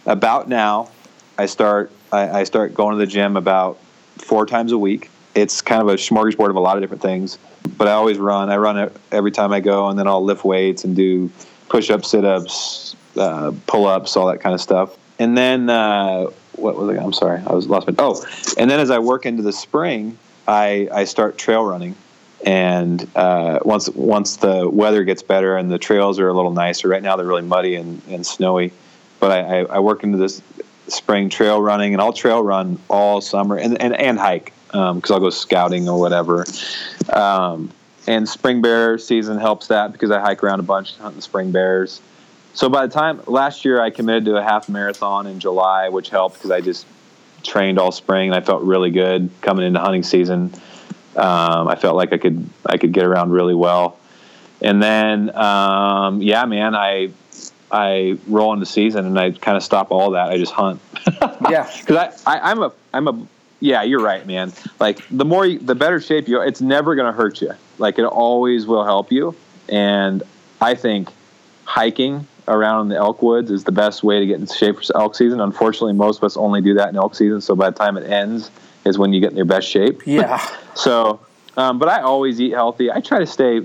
about now, I start I, I start going to the gym about four times a week. It's kind of a smorgasbord of a lot of different things, but I always run. I run every time I go, and then I'll lift weights and do push-ups, sit-ups, uh, pull-ups, all that kind of stuff. And then uh, what was I? I'm sorry, I was lost. My, oh, and then as I work into the spring, I, I start trail running, and uh, once once the weather gets better and the trails are a little nicer. Right now they're really muddy and, and snowy, but I, I, I work into this spring trail running, and I'll trail run all summer and and, and hike um, because I'll go scouting or whatever. Um, and spring bear season helps that because I hike around a bunch hunting spring bears. So by the time last year, I committed to a half marathon in July, which helped because I just trained all spring and I felt really good coming into hunting season. Um, I felt like I could I could get around really well. And then, um, yeah, man, I I roll into season and I kind of stop all that. I just hunt. Yeah, because I, I I'm a I'm a yeah, you're right, man. Like the more you, the better shape you are, it's never gonna hurt you. Like it always will help you. And I think hiking around the elk woods is the best way to get in shape for elk season. Unfortunately, most of us only do that in elk season, so by the time it ends is when you get in your best shape. Yeah. So, um, but I always eat healthy. I try to stay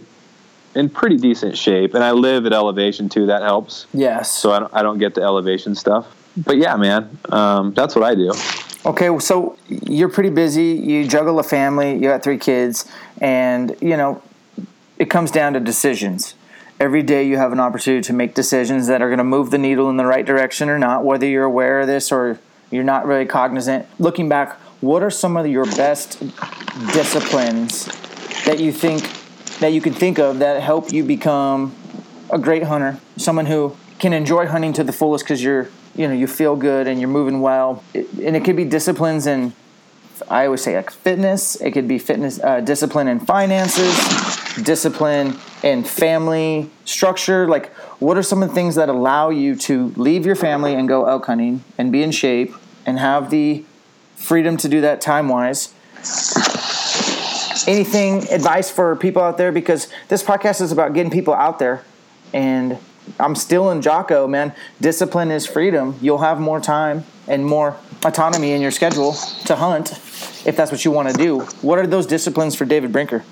in pretty decent shape, and I live at elevation too. That helps. Yes. So I don't, I don't get the elevation stuff. But yeah, man, um, that's what I do. Okay, so you're pretty busy. You juggle a family. You got three kids, and, you know, it comes down to decisions. Every day you have an opportunity to make decisions that are going to move the needle in the right direction or not, whether you're aware of this or You're not really cognizant. Looking back, what are some of your best disciplines that you think that you can think of that help you become a great hunter, someone who can enjoy hunting to the fullest because you're, you know, you feel good and you're moving well? And it could be disciplines in, I always say, like fitness. It could be fitness, uh, discipline in finances, discipline in family structure. Like, what are some of the things that allow you to leave your family and go elk hunting and be in shape and have the freedom to do that time-wise? Anything, advice for people out there? Because this podcast is about getting people out there, and I'm still in Jocko, man. Discipline is freedom. You'll have more time and more autonomy in your schedule to hunt if that's what you want to do. What are those disciplines for David Brinker?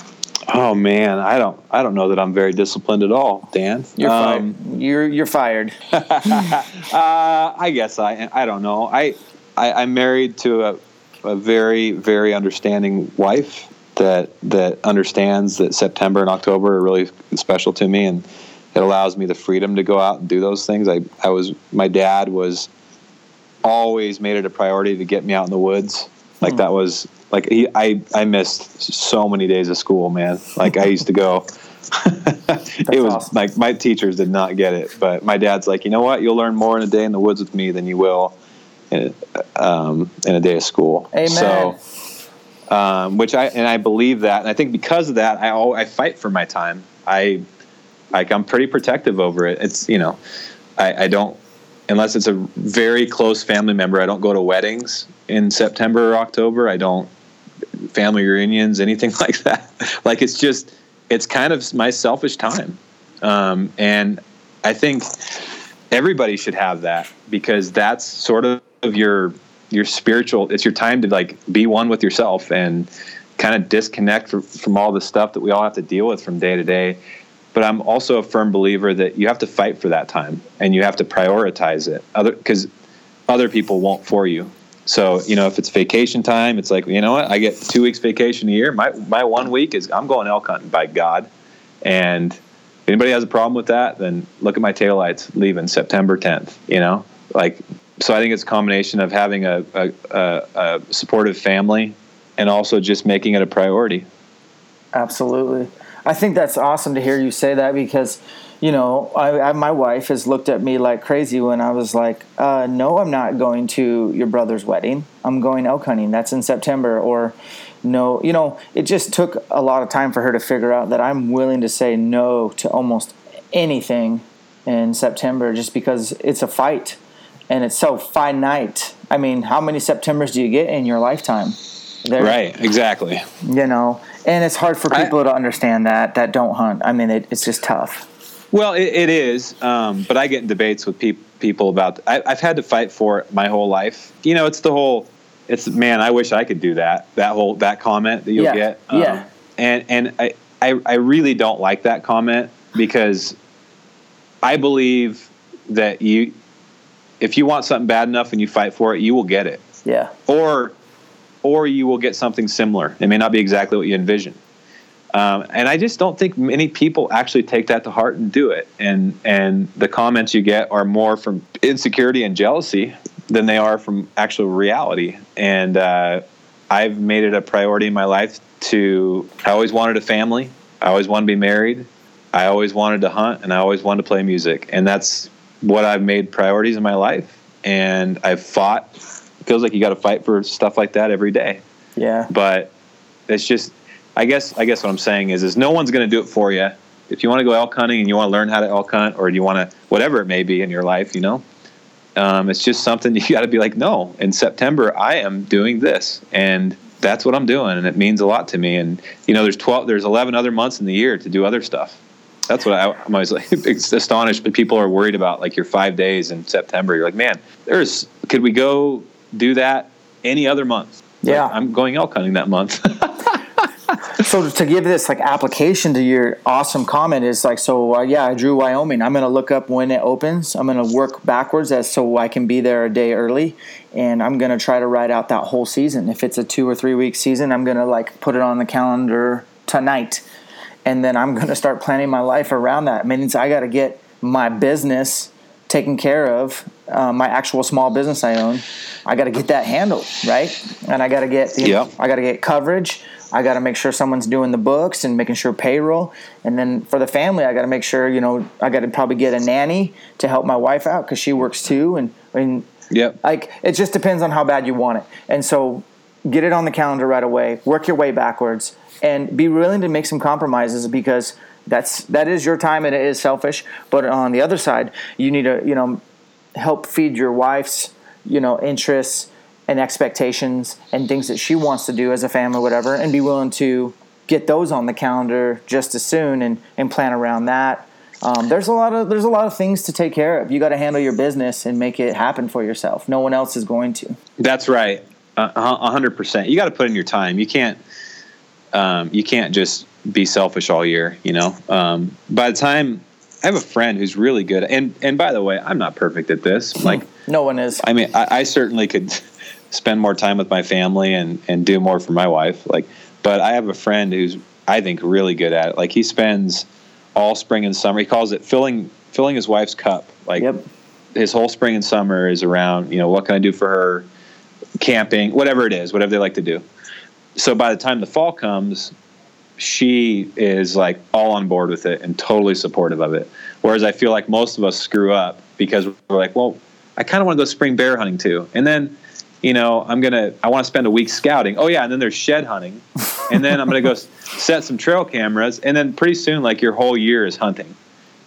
Oh man, I don't, I don't know that I'm very disciplined at all, Dan. You're um, fired. You're, you're fired. uh, I guess I, I don't know. I, I I'm married to a, a very, very understanding wife that that understands that September and October are really special to me, and it allows me the freedom to go out and do those things. I, I was, my dad was always made it a priority to get me out in the woods. Like that was like he, I I missed so many days of school, man. Like I used to go. It was awesome. Like my teachers did not get it, but my dad's like, you know what? You'll learn more in a day in the woods with me than you will in a, um, in a day of school. Amen. So, um, which I and I believe that, and I think because of that, I all I fight for my time. I like I'm pretty protective over it. It's you know, I, I don't. Unless it's a very close family member, I don't go to weddings in September or October. I don't family reunions, anything like that. Like it's just, it's kind of my selfish time. Um, and I think everybody should have that because that's sort of your, your spiritual, it's your time to like be one with yourself and kind of disconnect from, from all the stuff that we all have to deal with from day to day. But I'm also a firm believer that you have to fight for that time and you have to prioritize it other because other people won't for you. So, you know, if it's vacation time, it's like, you know what, I get two weeks vacation a year. My my one week is I'm going elk hunting, by God. And if anybody has a problem with that, then look at my taillights leaving September tenth, you know, like, so I think it's a combination of having a, a, a, a supportive family and also just making it a priority. Absolutely. I think that's awesome to hear you say that because, you know, I, I, my wife has looked at me like crazy when I was like, uh, no, I'm not going to your brother's wedding. I'm going elk hunting. That's in September. Or no, you know, it just took a lot of time for her to figure out that I'm willing to say no to almost anything in September just because it's a fight and it's so finite. I mean, how many Septembers do you get in your lifetime? There, right, exactly. You know, and it's hard for people I, to understand that that don't hunt. I mean, it, it's just tough. Well, it, it is, um, but I get in debates with pe- people about. I, I've had to fight for it my whole life. You know, it's the whole. It's man, I wish I could do that. That whole that comment that you'll yeah. get. Um, yeah. And and I, I I really don't like that comment because I believe that you, if you want something bad enough and you fight for it, you will get it. Yeah. Or. Or you will get something similar. It may not be exactly what you envision. Um, and I just don't think many people actually take that to heart and do it. And and the comments you get are more from insecurity and jealousy than they are from actual reality. And uh, I've made it a priority in my life to, I always wanted a family. I always wanted to be married. I always wanted to hunt, and I always wanted to play music. And that's what I've made priorities in my life. And I've fought. Feels like you got to fight for stuff like that every day. Yeah. But it's just, I guess, I guess what I'm saying is, is no one's going to do it for you. If you want to go elk hunting and you want to learn how to elk hunt, or you want to, whatever it may be in your life, you know, um, it's just something you got to be like, no, in September, I am doing this and that's what I'm doing. And it means a lot to me. And you know, there's twelve, there's eleven other months in the year to do other stuff. That's what I, I'm always like. It's astonished, but people are worried about like your five days in September. You're like, man, there's, could we go do that any other month? Yeah, like, I'm going elk hunting that month. So to give this like application to your awesome comment is like, so uh, yeah, I drew Wyoming. I'm going to look up when it opens. I'm going to work backwards as so I can be there a day early, and I'm going to try to ride out that whole season. If it's a two or three week season, I'm going to like put it on the calendar tonight, and then I'm going to start planning my life around that. I mean, it's, I got to get my business taken care of, uh, my actual small business I own, I got to get that handled, right? And I got to get the, yep. I got to get coverage. I got to make sure someone's doing the books and making sure payroll. And then for the family, I got to make sure, you know, I got to probably get a nanny to help my wife out because she works too. And, and yep. like, it just depends on how bad you want it. And so get it on the calendar right away, work your way backwards, and be willing to make some compromises because that's, that is your time and it is selfish. But on the other side, you need to, you know, help feed your wife's, you know, interests and expectations and things that she wants to do as a family, whatever, and be willing to get those on the calendar just as soon and, and plan around that. Um, there's a lot of, there's a lot of things to take care of. You got to handle your business and make it happen for yourself. No one else is going to. That's right. A hundred percent. You got to put in your time. You can't, um, you can't just be selfish all year, you know? Um, by the time I have a friend who's really good. And, and by the way, I'm not perfect at this. Like no one is. I mean, I, I certainly could spend more time with my family and, and do more for my wife. Like, but I have a friend who's, I think, really good at it. Like he spends all spring and summer. He calls it filling, filling his wife's cup. Like yep. his whole spring and summer is around, you know, what can I do for her? Camping, whatever it is, whatever they like to do. So by the time the fall comes, she is like all on board with it and totally supportive of it. Whereas I feel like most of us screw up because we're like, well, I kind of want to go spring bear hunting too. And then, you know, I'm going to, I want to spend a week scouting. Oh yeah. And then there's shed hunting. And then I'm going to go set some trail cameras. And then pretty soon, like your whole year is hunting.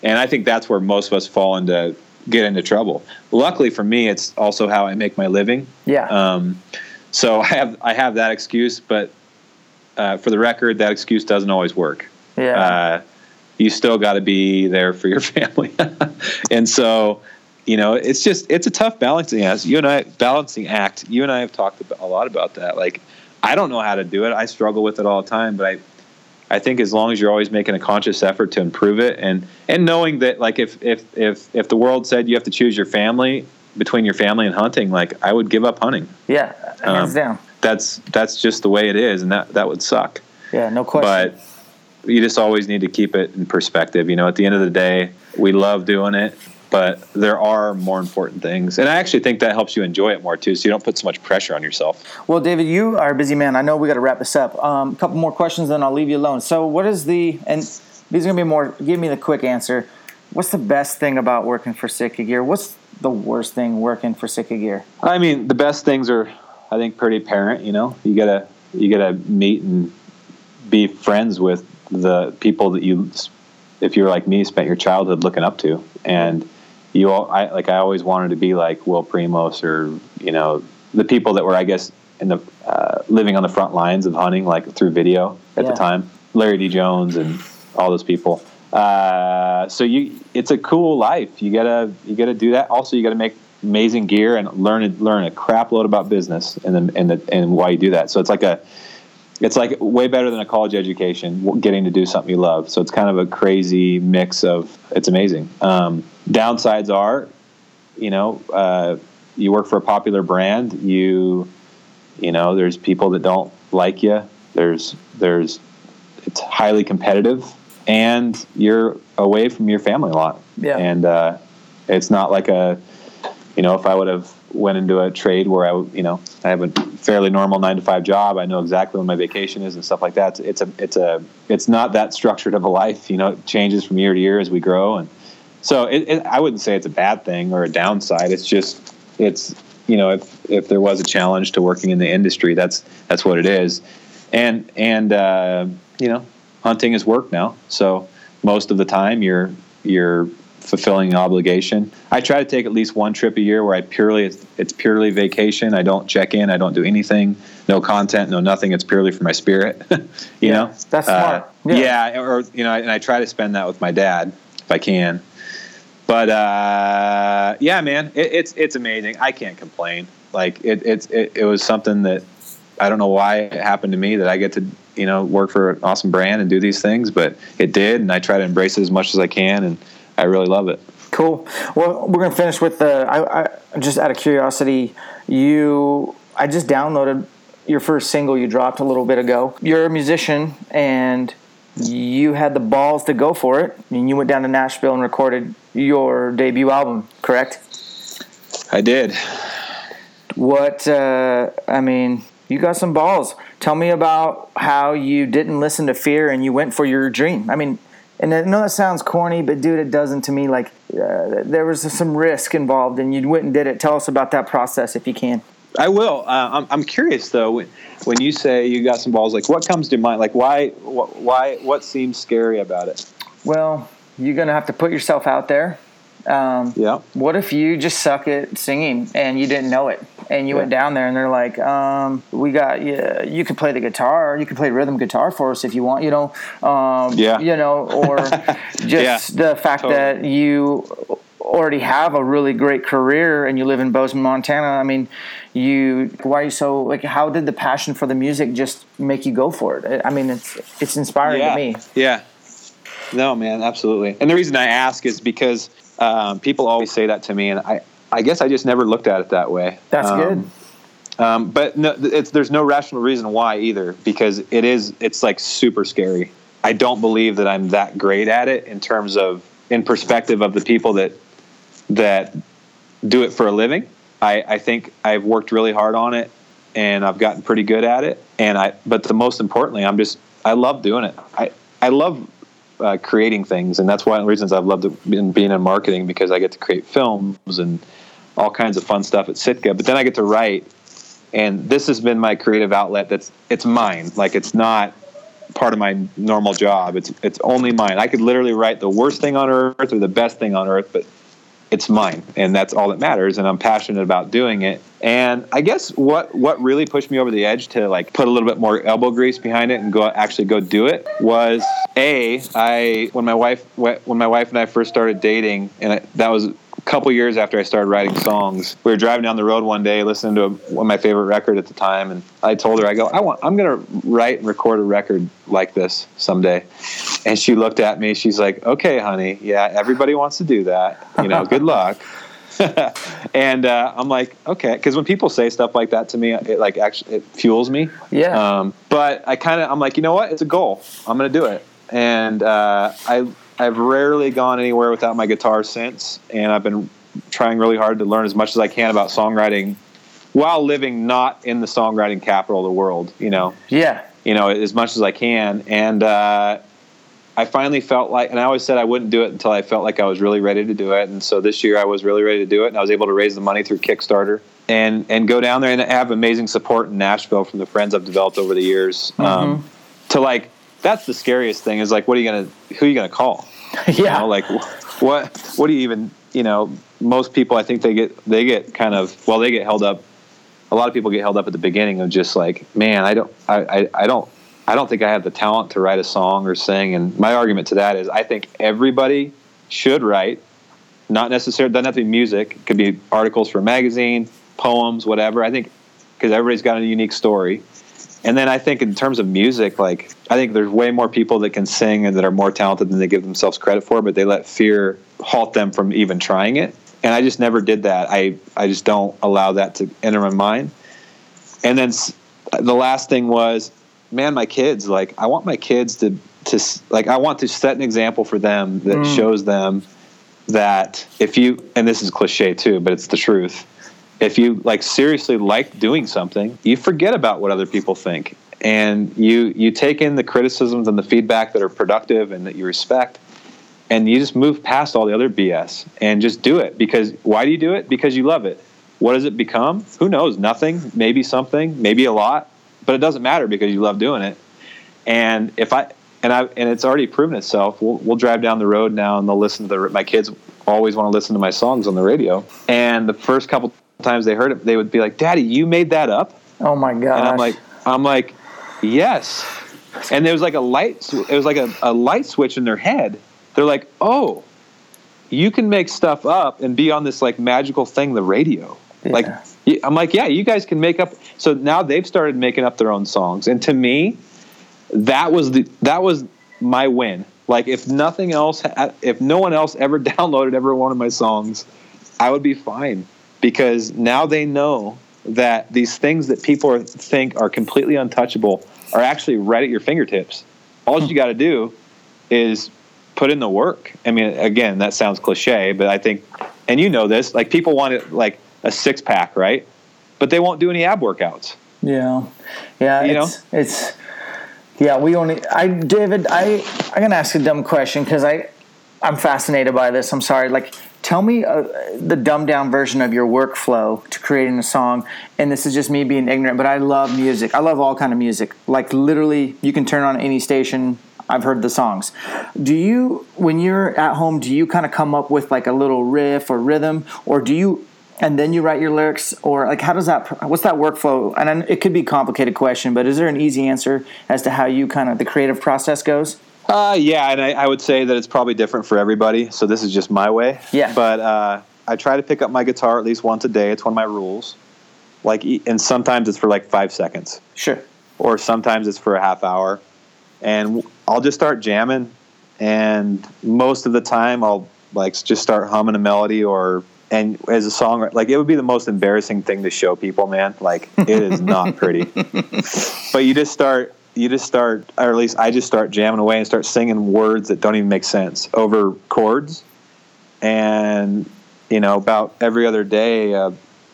And I think that's where most of us fall into, get into trouble. Luckily for me, it's also how I make my living. Yeah. Um, so I have, I have that excuse, but Uh, for the record, that excuse doesn't always work. Yeah, uh, you still got to be there for your family, and so you know it's just it's a tough balancing act. You and I balancing act. You and I have talked about, a lot about that. Like I don't know how to do it. I struggle with it all the time. But I, I think as long as you're always making a conscious effort to improve it, and and knowing that like if if if if the world said you have to choose your family between your family and hunting, like I would give up hunting. Yeah, hands um, down. That's that's just the way it is, and that, that would suck. Yeah, no question. But you just always need to keep it in perspective. You know, at the end of the day, we love doing it, but there are more important things. And I actually think that helps you enjoy it more, too, so you don't put so much pressure on yourself. Well, David, you are a busy man. I know we got to wrap this up. A um, couple more questions, then I'll leave you alone. So what is the – and these are going to be more – give me the quick answer. What's the best thing about working for Sitka Gear? What's the worst thing working for Sitka Gear? I mean, the best things are – I think pretty apparent, you know, you gotta, you gotta meet and be friends with the people that you, if you were like me, spent your childhood looking up to. And you all, I, like, I always wanted to be like Will Primos or, you know, the people that were, I guess, in the, uh, living on the front lines of hunting, like through video at yeah. the time, Larry D. Jones and all those people. Uh, so you, it's a cool life. You gotta, you gotta do that. Also, you gotta make amazing gear and learn learn a crap load about business and then and the, and why you do that. So it's like a it's like way better than a college education, getting to do something you love. So it's kind of a crazy mix of it's amazing. Um, downsides are, you know, uh, you work for a popular brand. You you know, there's people that don't like you. There's there's it's highly competitive, and you're away from your family a lot. Yeah, and uh, it's not like a You know, if I would have went into a trade where I, you know, I have a fairly normal nine to five job, I know exactly when my vacation is and stuff like that. It's a, it's a, it's not that structured of a life. You know, it changes from year to year as we grow, and so it, it, I wouldn't say it's a bad thing or a downside. It's just, it's, you know, if if there was a challenge to working in the industry, that's that's what it is, and and uh, you know, hunting is work now. So most of the time, you're you're. fulfilling an obligation. I try to take at least one trip a year where I purely it's, it's purely vacation. I don't check in. I don't do anything. No content. No nothing. It's purely for my spirit. you yeah, know, that's smart. Uh, yeah. yeah, or you know, and I try to spend that with my dad if I can. But uh, yeah, man, it, it's it's amazing. I can't complain. Like it it's it, it was something that I don't know why it happened to me that I get to you know work for an awesome brand and do these things, but it did, and I try to embrace it as much as I can and. I really love it. Cool. Well, we're going to finish with the, I, I just out of curiosity, you, I just downloaded your first single you dropped a little bit ago. You're a musician and you had the balls to go for it, and you went down to Nashville and recorded your debut album, correct? I did. What, uh, I mean, you got some balls. Tell me about how you didn't listen to fear and you went for your dream. I mean, and I know that sounds corny, but dude, it doesn't to me. Like, uh, there was some risk involved, and you went and did it. Tell us about that process if you can. I will. Uh, I'm, I'm curious though. When, when you say you got some balls, like what comes to mind? Like why? Wh- why? What seems scary about it? Well, you're gonna have to put yourself out there. Um, yeah. What if you just suck at singing and you didn't know it, and you yeah. went down there and they're like, um, "We got you. You can play the guitar. You can play rhythm guitar for us if you want. You know. Um, yeah. You know, or just yeah, the fact totally. that you already have a really great career and you live in Bozeman, Montana. I mean, you, why are you so, like, how did the passion for the music just make you go for it? I mean, it's, it's inspiring yeah. to me. Yeah. No, man, absolutely. And the reason I ask is because, um, people always say that to me, and I, I guess I just never looked at it that way. That's um, good. Um, but no, it's, there's no rational reason why either, because it is, it's like super scary. I don't believe that I'm that great at it in terms of, in perspective of the people that, that do it for a living. I, I think I've worked really hard on it and I've gotten pretty good at it. And I, but the most importantly, I'm just, I love doing it. I, I love uh, creating things. And that's one of the reasons I've loved it, being, being in marketing, because I get to create films and all kinds of fun stuff at Sitka, but then I get to write. And this has been my creative outlet. That's, it's mine. Like, it's not part of my normal job. It's, it's only mine. I could literally write the worst thing on earth or the best thing on earth, but it's mine, and that's all that matters, and I'm passionate about doing it. And I guess what, what really pushed me over the edge to, like, put a little bit more elbow grease behind it and go actually go do it was, A, I when my wife when my wife and I first started dating, and I, that was a couple years after I started writing songs. We were driving down the road one day listening to a, one of my favorite record at the time, and I told her, I go, I want, I'm going to write and record a record like this someday. And she looked at me. She's like, okay, honey. Yeah, everybody wants to do that. You know, good luck. And uh, I'm like, okay. Because when people say stuff like that to me, it like actually it fuels me. Yeah. Um, but I kind of, I'm like, you know what? It's a goal. I'm going to do it. And uh, I, I've rarely gone anywhere without my guitar since. And I've been trying really hard to learn as much as I can about songwriting while living not in the songwriting capital of the world, you know. Yeah. You know, as much as I can. And uh, I finally felt like, and I always said I wouldn't do it until I felt like I was really ready to do it. And so this year I was really ready to do it, and I was able to raise the money through Kickstarter and, and go down there and have amazing support in Nashville from the friends I've developed over the years. Mm-hmm. Um, to like, that's the scariest thing is like, what are you going to, who are you going to call? Yeah. You know, like what, what do you even, you know, most people, I think they get, they get kind of, well, they get held up. A lot of people get held up at the beginning of just like, man, I don't, I, I, I don't, I don't think I have the talent to write a song or sing. And my argument to that is I think everybody should write, not necessarily, doesn't have to be music. It could be articles for a magazine, poems, whatever. I think because everybody's got a unique story. And then I think in terms of music, like I think there's way more people that can sing and that are more talented than they give themselves credit for, but they let fear halt them from even trying it. And I just never did that. I, I just don't allow that to enter my mind. And then the last thing was, man, my kids, like, I want my kids to, to like, I want to set an example for them that mm. shows them that if you, and this is cliche too, but it's the truth. If you like seriously like doing something, you forget about what other people think. And you, you take in the criticisms and the feedback that are productive and that you respect. And you just move past all the other B S and just do it. Because why do you do it? Because you love it. What does it become? Who knows? Nothing, maybe something, maybe a lot. But it doesn't matter because you love doing it. And if I and I and it's already proven itself. We'll, we'll drive down the road now, and they'll listen to the. My kids always want to listen to my songs on the radio. And the first couple times they heard it, they would be like, "Daddy, you made that up?" Oh my gosh! And I'm like, I'm like, yes. And there was like a light. It was like a, a light switch in their head. They're like, oh, you can make stuff up and be on this like magical thing, the radio. Yeah. Like, I'm like, yeah, you guys can make up. So now they've started making up their own songs. And to me, that was the, that was my win. Like if nothing else, if no one else ever downloaded every one of my songs, I would be fine because now they know that these things that people think are completely untouchable are actually right at your fingertips. all you got to do is put in the work. I mean, again, that sounds cliche, but I think, and you know this, like people want it like a six pack, right? But they won't do any ab workouts. Yeah. Yeah. You it's, know, it's, yeah, we only, I, David, I, I'm going to ask a dumb question because I, I'm fascinated by this. I'm sorry. Like, tell me uh, the dumbed down version of your workflow to creating a song. And this is just me being ignorant, but I love music. I love all kind of music. Like literally you can turn on any station. I've heard the songs. Do you, when you're at home, do you kind of come up with like a little riff or rhythm, or do you, and then you write your lyrics, or like, how does that, what's that workflow? And it could be a complicated question, but is there an easy answer as to how you kind of, the creative process goes? Uh, yeah, and I, I would say that it's probably different for everybody, so this is just my way. Yeah. But uh, I try to pick up my guitar at least once a day. It's one of my rules. Like, and sometimes it's for like five seconds. Sure. Or sometimes it's for a half hour. And I'll just start jamming, and most of the time I'll like just start humming a melody or... And as a songwriter, like, it would be the most embarrassing thing to show people, man. Like, it is not pretty. But you just start, you just start, or at least I just start jamming away and start singing words that don't even make sense over chords. And, you know, about every other day, uh,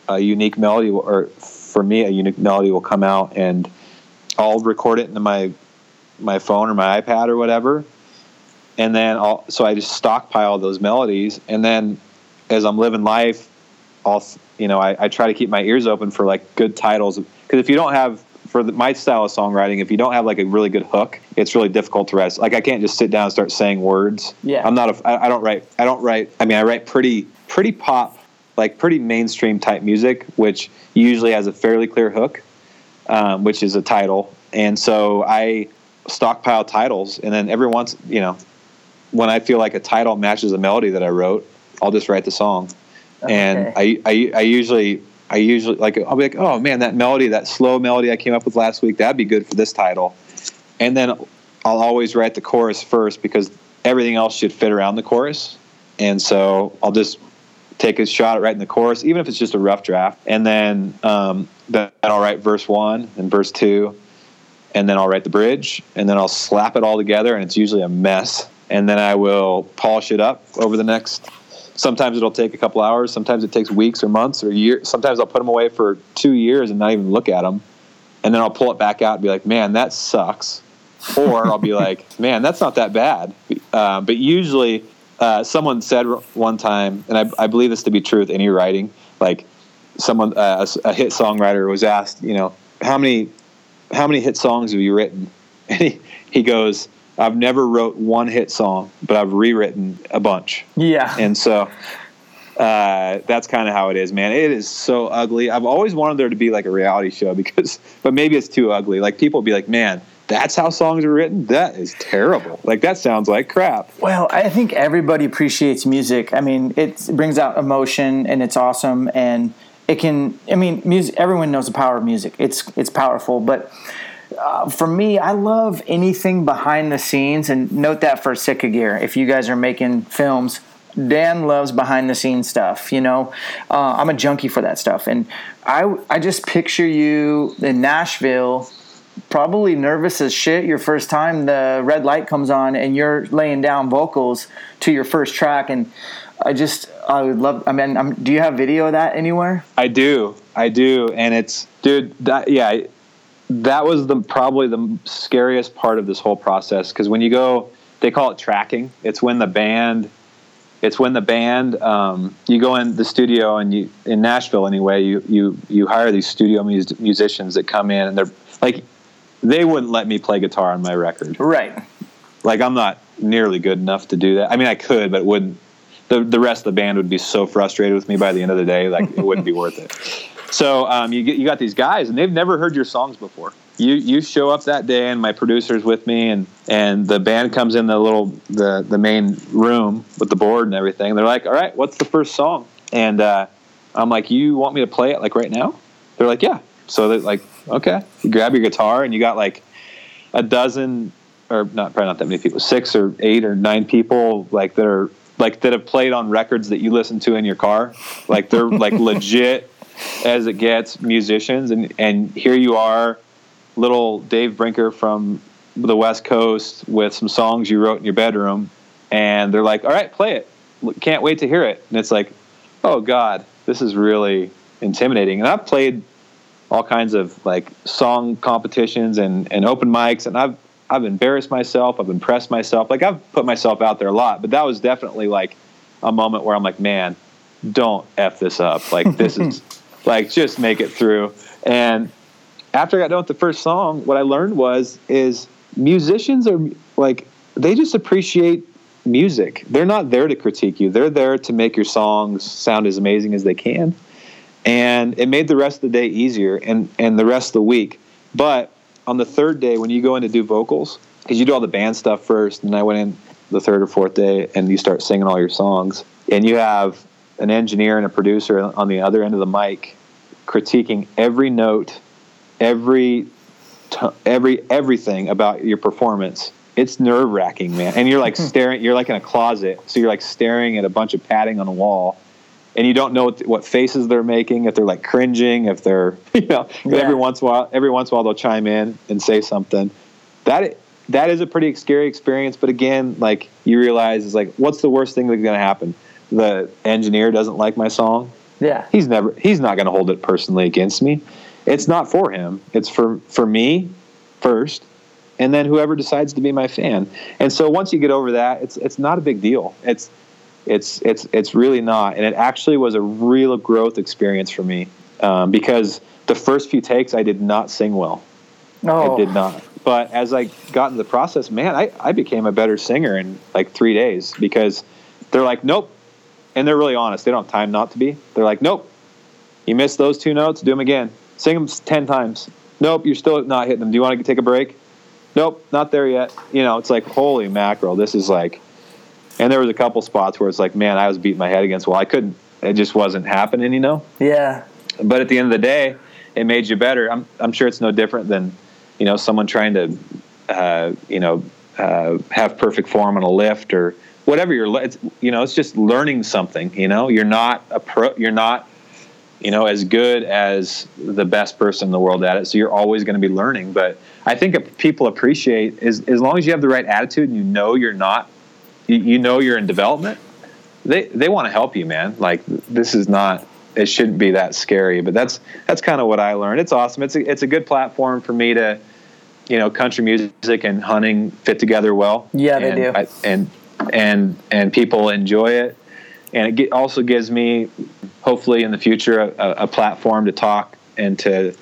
a unique melody, will, or for me, a unique melody will come out, and I'll record it into my my phone or my iPad or whatever. And then I'll, so I just stockpile those melodies, and then... as I'm living life, I'll, you know, I, I try to keep my ears open for, like, good titles. Because if you don't have, for the, my style of songwriting, if you don't have, like, a really good hook, it's really difficult to write. Like, I can't just sit down and start saying words. Yeah. I'm not a, I, I don't write, I don't write, I mean, I write pretty, pretty pop, like, pretty mainstream type music, which usually has a fairly clear hook, um, which is a title. And so I stockpile titles. And then every once, you know, when I feel like a title matches a melody that I wrote, I'll just write the song. Okay. And I, I, I usually, I usually like, I'll be like, oh man, that melody, that slow melody I came up with last week, that'd be good for this title. And then I'll always write the chorus first because everything else should fit around the chorus. And so I'll just take a shot at writing the chorus, even if it's just a rough draft. And then, um, then I'll write verse one and verse two, and then I'll write the bridge, and then I'll slap it all together. And it's usually a mess. And then I will polish it up over the next, sometimes it'll take a couple hours. Sometimes it takes weeks or months or years. Sometimes I'll put them away for two years and not even look at them. And then I'll pull it back out and be like, man, that sucks. Or I'll be like, man, that's not that bad. Uh, but usually uh, someone said one time, and I, I believe this to be true with any writing, like someone, uh, a, a hit songwriter was asked, you know, how many how many hit songs have you written? And he, he goes, I've never wrote one hit song, but I've rewritten a bunch. Yeah. And so uh, that's kind of how it is, man. It is so ugly. I've always wanted there to be like a reality show because, but maybe it's too ugly. Like people will be like, man, that's how songs are written? That is terrible. Like that sounds like crap. Well, I think everybody appreciates music. I mean, it brings out emotion and it's awesome. And it can, I mean, music, everyone knows the power of music. It's, it's powerful, but Uh, for me, I love anything behind the scenes, and note that for Sitka Gear. If you guys are making films, Dan loves behind the scenes stuff. You know, uh, I'm a junkie for that stuff, and I I just picture you in Nashville, probably nervous as shit. Your first time, the red light comes on, and you're laying down vocals to your first track, and I just I would love. I mean, I'm, do you have video of that anywhere? I do, I do, and it's dude, that, yeah. I, That was the probably the scariest part of this whole process because when you go, they call it tracking. It's when the band, it's when the band, um, you go in the studio and you in Nashville anyway. You you you hire these studio mus- musicians that come in and they're like, they wouldn't let me play guitar on my record. Right. Like I'm not nearly good enough to do that. I mean, I could, but it wouldn't. The the rest of the band would be so frustrated with me by the end of the day. Like it wouldn't be worth it. So um, you get, you got these guys, and they've never heard your songs before. You you show up that day, and my producer's with me, and, and the band comes in the little the, the main room with the board and everything. And they're like, all right, what's the first song? And uh, I'm like, you want me to play it like right now? They're like, yeah. So they're like, okay. You grab your guitar, and you got like a dozen, or not probably not that many people, six or eight or nine people like that are like that have played on records that you listen to in your car. Like they're like legit. As it gets musicians and, and here you are, little Dave Brinker from the West Coast with some songs you wrote in your bedroom, and they're like, all right, play it. Can't wait to hear it. And it's like, oh God, this is really intimidating. And I've played all kinds of like song competitions and, and open mics, and I've I've embarrassed myself, I've impressed myself. Like I've put myself out there a lot, but that was definitely like a moment where I'm like, man, don't F this up. Like this is like, just make it through. And after I got done with the first song, what I learned was, is musicians are like, they just appreciate music. They're not there to critique you. They're there to make your songs sound as amazing as they can. And it made the rest of the day easier, and, and the rest of the week. But on the third day, when you go in to do vocals, because you do all the band stuff first, and I went in the third or fourth day, and you start singing all your songs, and you have an engineer and a producer on the other end of the mic critiquing every note, every t- every everything about your performance. It's nerve-wracking, man. And you're like staring, you're like in a closet, so you're like staring at a bunch of padding on a wall, and you don't know what, what faces they're making, if they're like cringing, if they're, you know, 'cause yeah. every once in a while, every once in a while they'll chime in and say something. That that is a pretty scary experience, but again, like you realize is like, what's the worst thing that's going to happen? The engineer doesn't like my song. Yeah. He's never he's not going to hold it personally against me. It's not for him. It's for for me first, and then whoever decides to be my fan. And so once you get over that, it's it's not a big deal. It's It's it's it's really not, and it actually was a real growth experience for me um, because the first few takes I did not sing well. Oh. I did not. But as I got into the process, man, I, I became a better singer in like three days because they're like, nope, and they're really honest. They don't have time not to be. They're like, nope, you missed those two notes, do them again. Sing them ten times. Nope, you're still not hitting them. Do you want to take a break? Nope, not there yet. You know, it's like, holy mackerel, this is like. And there was a couple spots where it's like, man, I was beating my head against the wall. I couldn't. It just wasn't happening, you know? Yeah. But at the end of the day, it made you better. I'm I'm sure it's no different than, you know, someone trying to, uh, you know, uh, have perfect form on a lift or whatever. You're, it's, you know, it's just learning something. You know, you're not a pro. You're not, you know, as good as the best person in the world at it. So you're always going to be learning. But I think people appreciate is as long as you have the right attitude and you know you're not. You know you're in development. They they want to help you, man. Like this is not. It shouldn't be that scary. But that's that's kind of what I learned. It's awesome. It's a, it's a good platform for me to, you know, country music and hunting fit together well. Yeah, and they do. I, and and and people enjoy it. And it get, also gives me, hopefully in the future, a, a platform to talk and to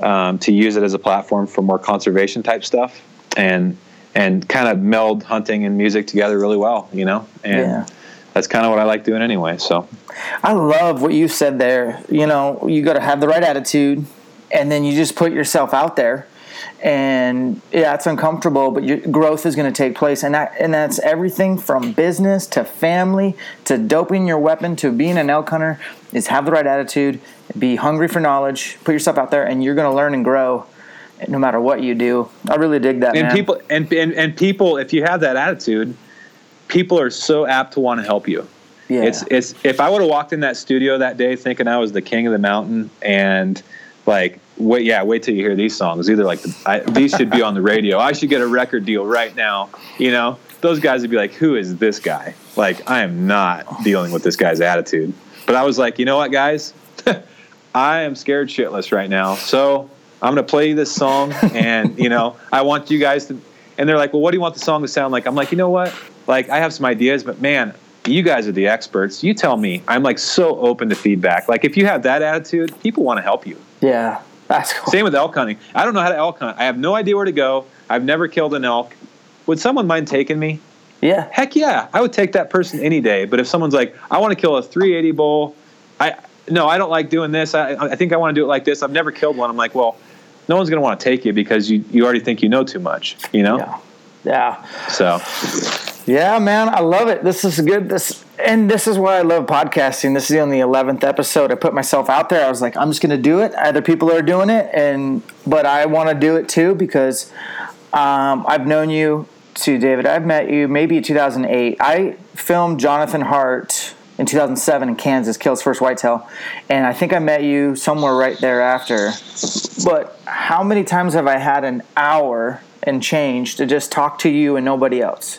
um, to use it as a platform for more conservation type stuff. And. And kind of meld hunting and music together really well, you know? And yeah. That's kind of what I like doing anyway, so. I love what you said there. You know, you got to have the right attitude, and then you just put yourself out there. And, yeah, it's uncomfortable, but your growth is going to take place. And that, and that's everything from business to family to doping your weapon to being an elk hunter is have the right attitude, be hungry for knowledge, put yourself out there, and you're going to learn and grow. No matter what you do, I really dig that. And man. people, and, and and people, if you have that attitude, people are so apt to want to help you. Yeah. It's it's if I would have walked in that studio that day thinking I was the king of the mountain and like wait yeah wait till you hear these songs. Either like the, I, these should be on the radio. I should get a record deal right now. You know those guys would be like, who is this guy? Like I am not dealing with this guy's attitude. But I was like, you know what, guys, I am scared shitless right now. So. I'm going to play you this song, and, you know, I want you guys to – and they're like, well, what do you want the song to sound like? I'm like, you know what? Like, I have some ideas, but, man, you guys are the experts. You tell me. I'm, like, so open to feedback. Like, if you have that attitude, people want to help you. Yeah, that's cool. Same with elk hunting. I don't know how to elk hunt. I have no idea where to go. I've never killed an elk. Would someone mind taking me? Yeah. Heck, yeah. I would take that person any day. But if someone's like, I want to kill a three eighty bull, I no, I don't like doing this. I, I think I want to do it like this. I've never killed one. I'm like, well – no one's going to want to take you because you, you already think you know too much, you know? Yeah. yeah. So. Yeah, man, I love it. This is good. This And this is why I love podcasting. This is on the eleventh episode. I put myself out there. I was like, I'm just going to do it. Other people are doing it, and but I want to do it too because um, I've known you too, David. I've met you maybe in two thousand eight. I filmed Jonathan Hart in two thousand seven in Kansas, killed his first whitetail, and I think I met you somewhere right thereafter. But how many times have I had an hour and change to just talk to you and nobody else.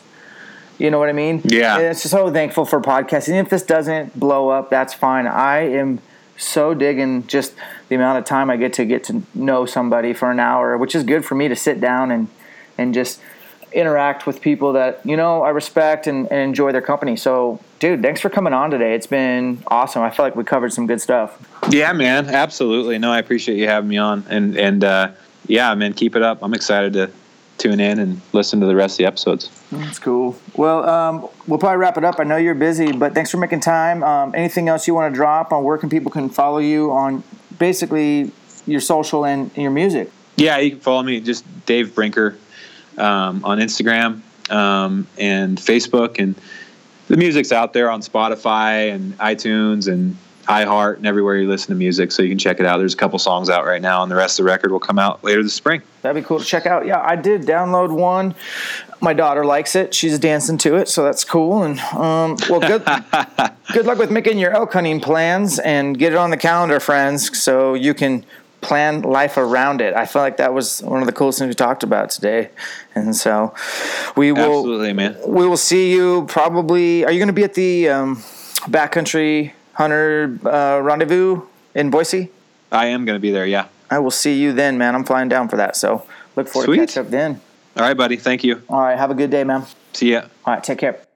You know what I mean? Yeah. And it's so thankful for podcasting. If this doesn't blow up, that's fine. I am so digging just the amount of time I get to get to know somebody for an hour, which is good for me to sit down and, and just interact with people that, you know, I respect and, and enjoy their company. So, dude, thanks for coming on today. It's been awesome. I feel like we covered some good stuff. Yeah, man. Absolutely. No, I appreciate you having me on. And, and uh, yeah, man, keep it up. I'm excited to tune in and listen to the rest of the episodes. That's cool. Well, um, we'll probably wrap it up. I know you're busy, but thanks for making time. Um, anything else you want to drop on where can people can follow you on basically your social and your music? Yeah, you can follow me. Just Dave Brinker. Um, on Instagram um, and Facebook, and the music's out there on Spotify and iTunes and iHeart and everywhere you listen to music, so you can check it out. There's a couple songs out right now, and the rest of the record will come out later this spring. That'd be cool to check out. Yeah, I did download one. My daughter likes it. She's dancing to it, so that's cool. And um, well, good good luck with making your elk hunting plans, and get it on the calendar, friends, so you can plan life around it. I feel like that was one of the coolest things we talked about today. And so we will absolutely, man. We will see you probably. Are you going to be at the um, Backcountry Hunter uh, Rendezvous in Boise? I am going to be there. Yeah, I will see you then, man. I'm flying down for that. So look forward Sweet. to catch up then. All right, buddy. Thank you. All right. Have a good day, man. See ya. All right. Take care.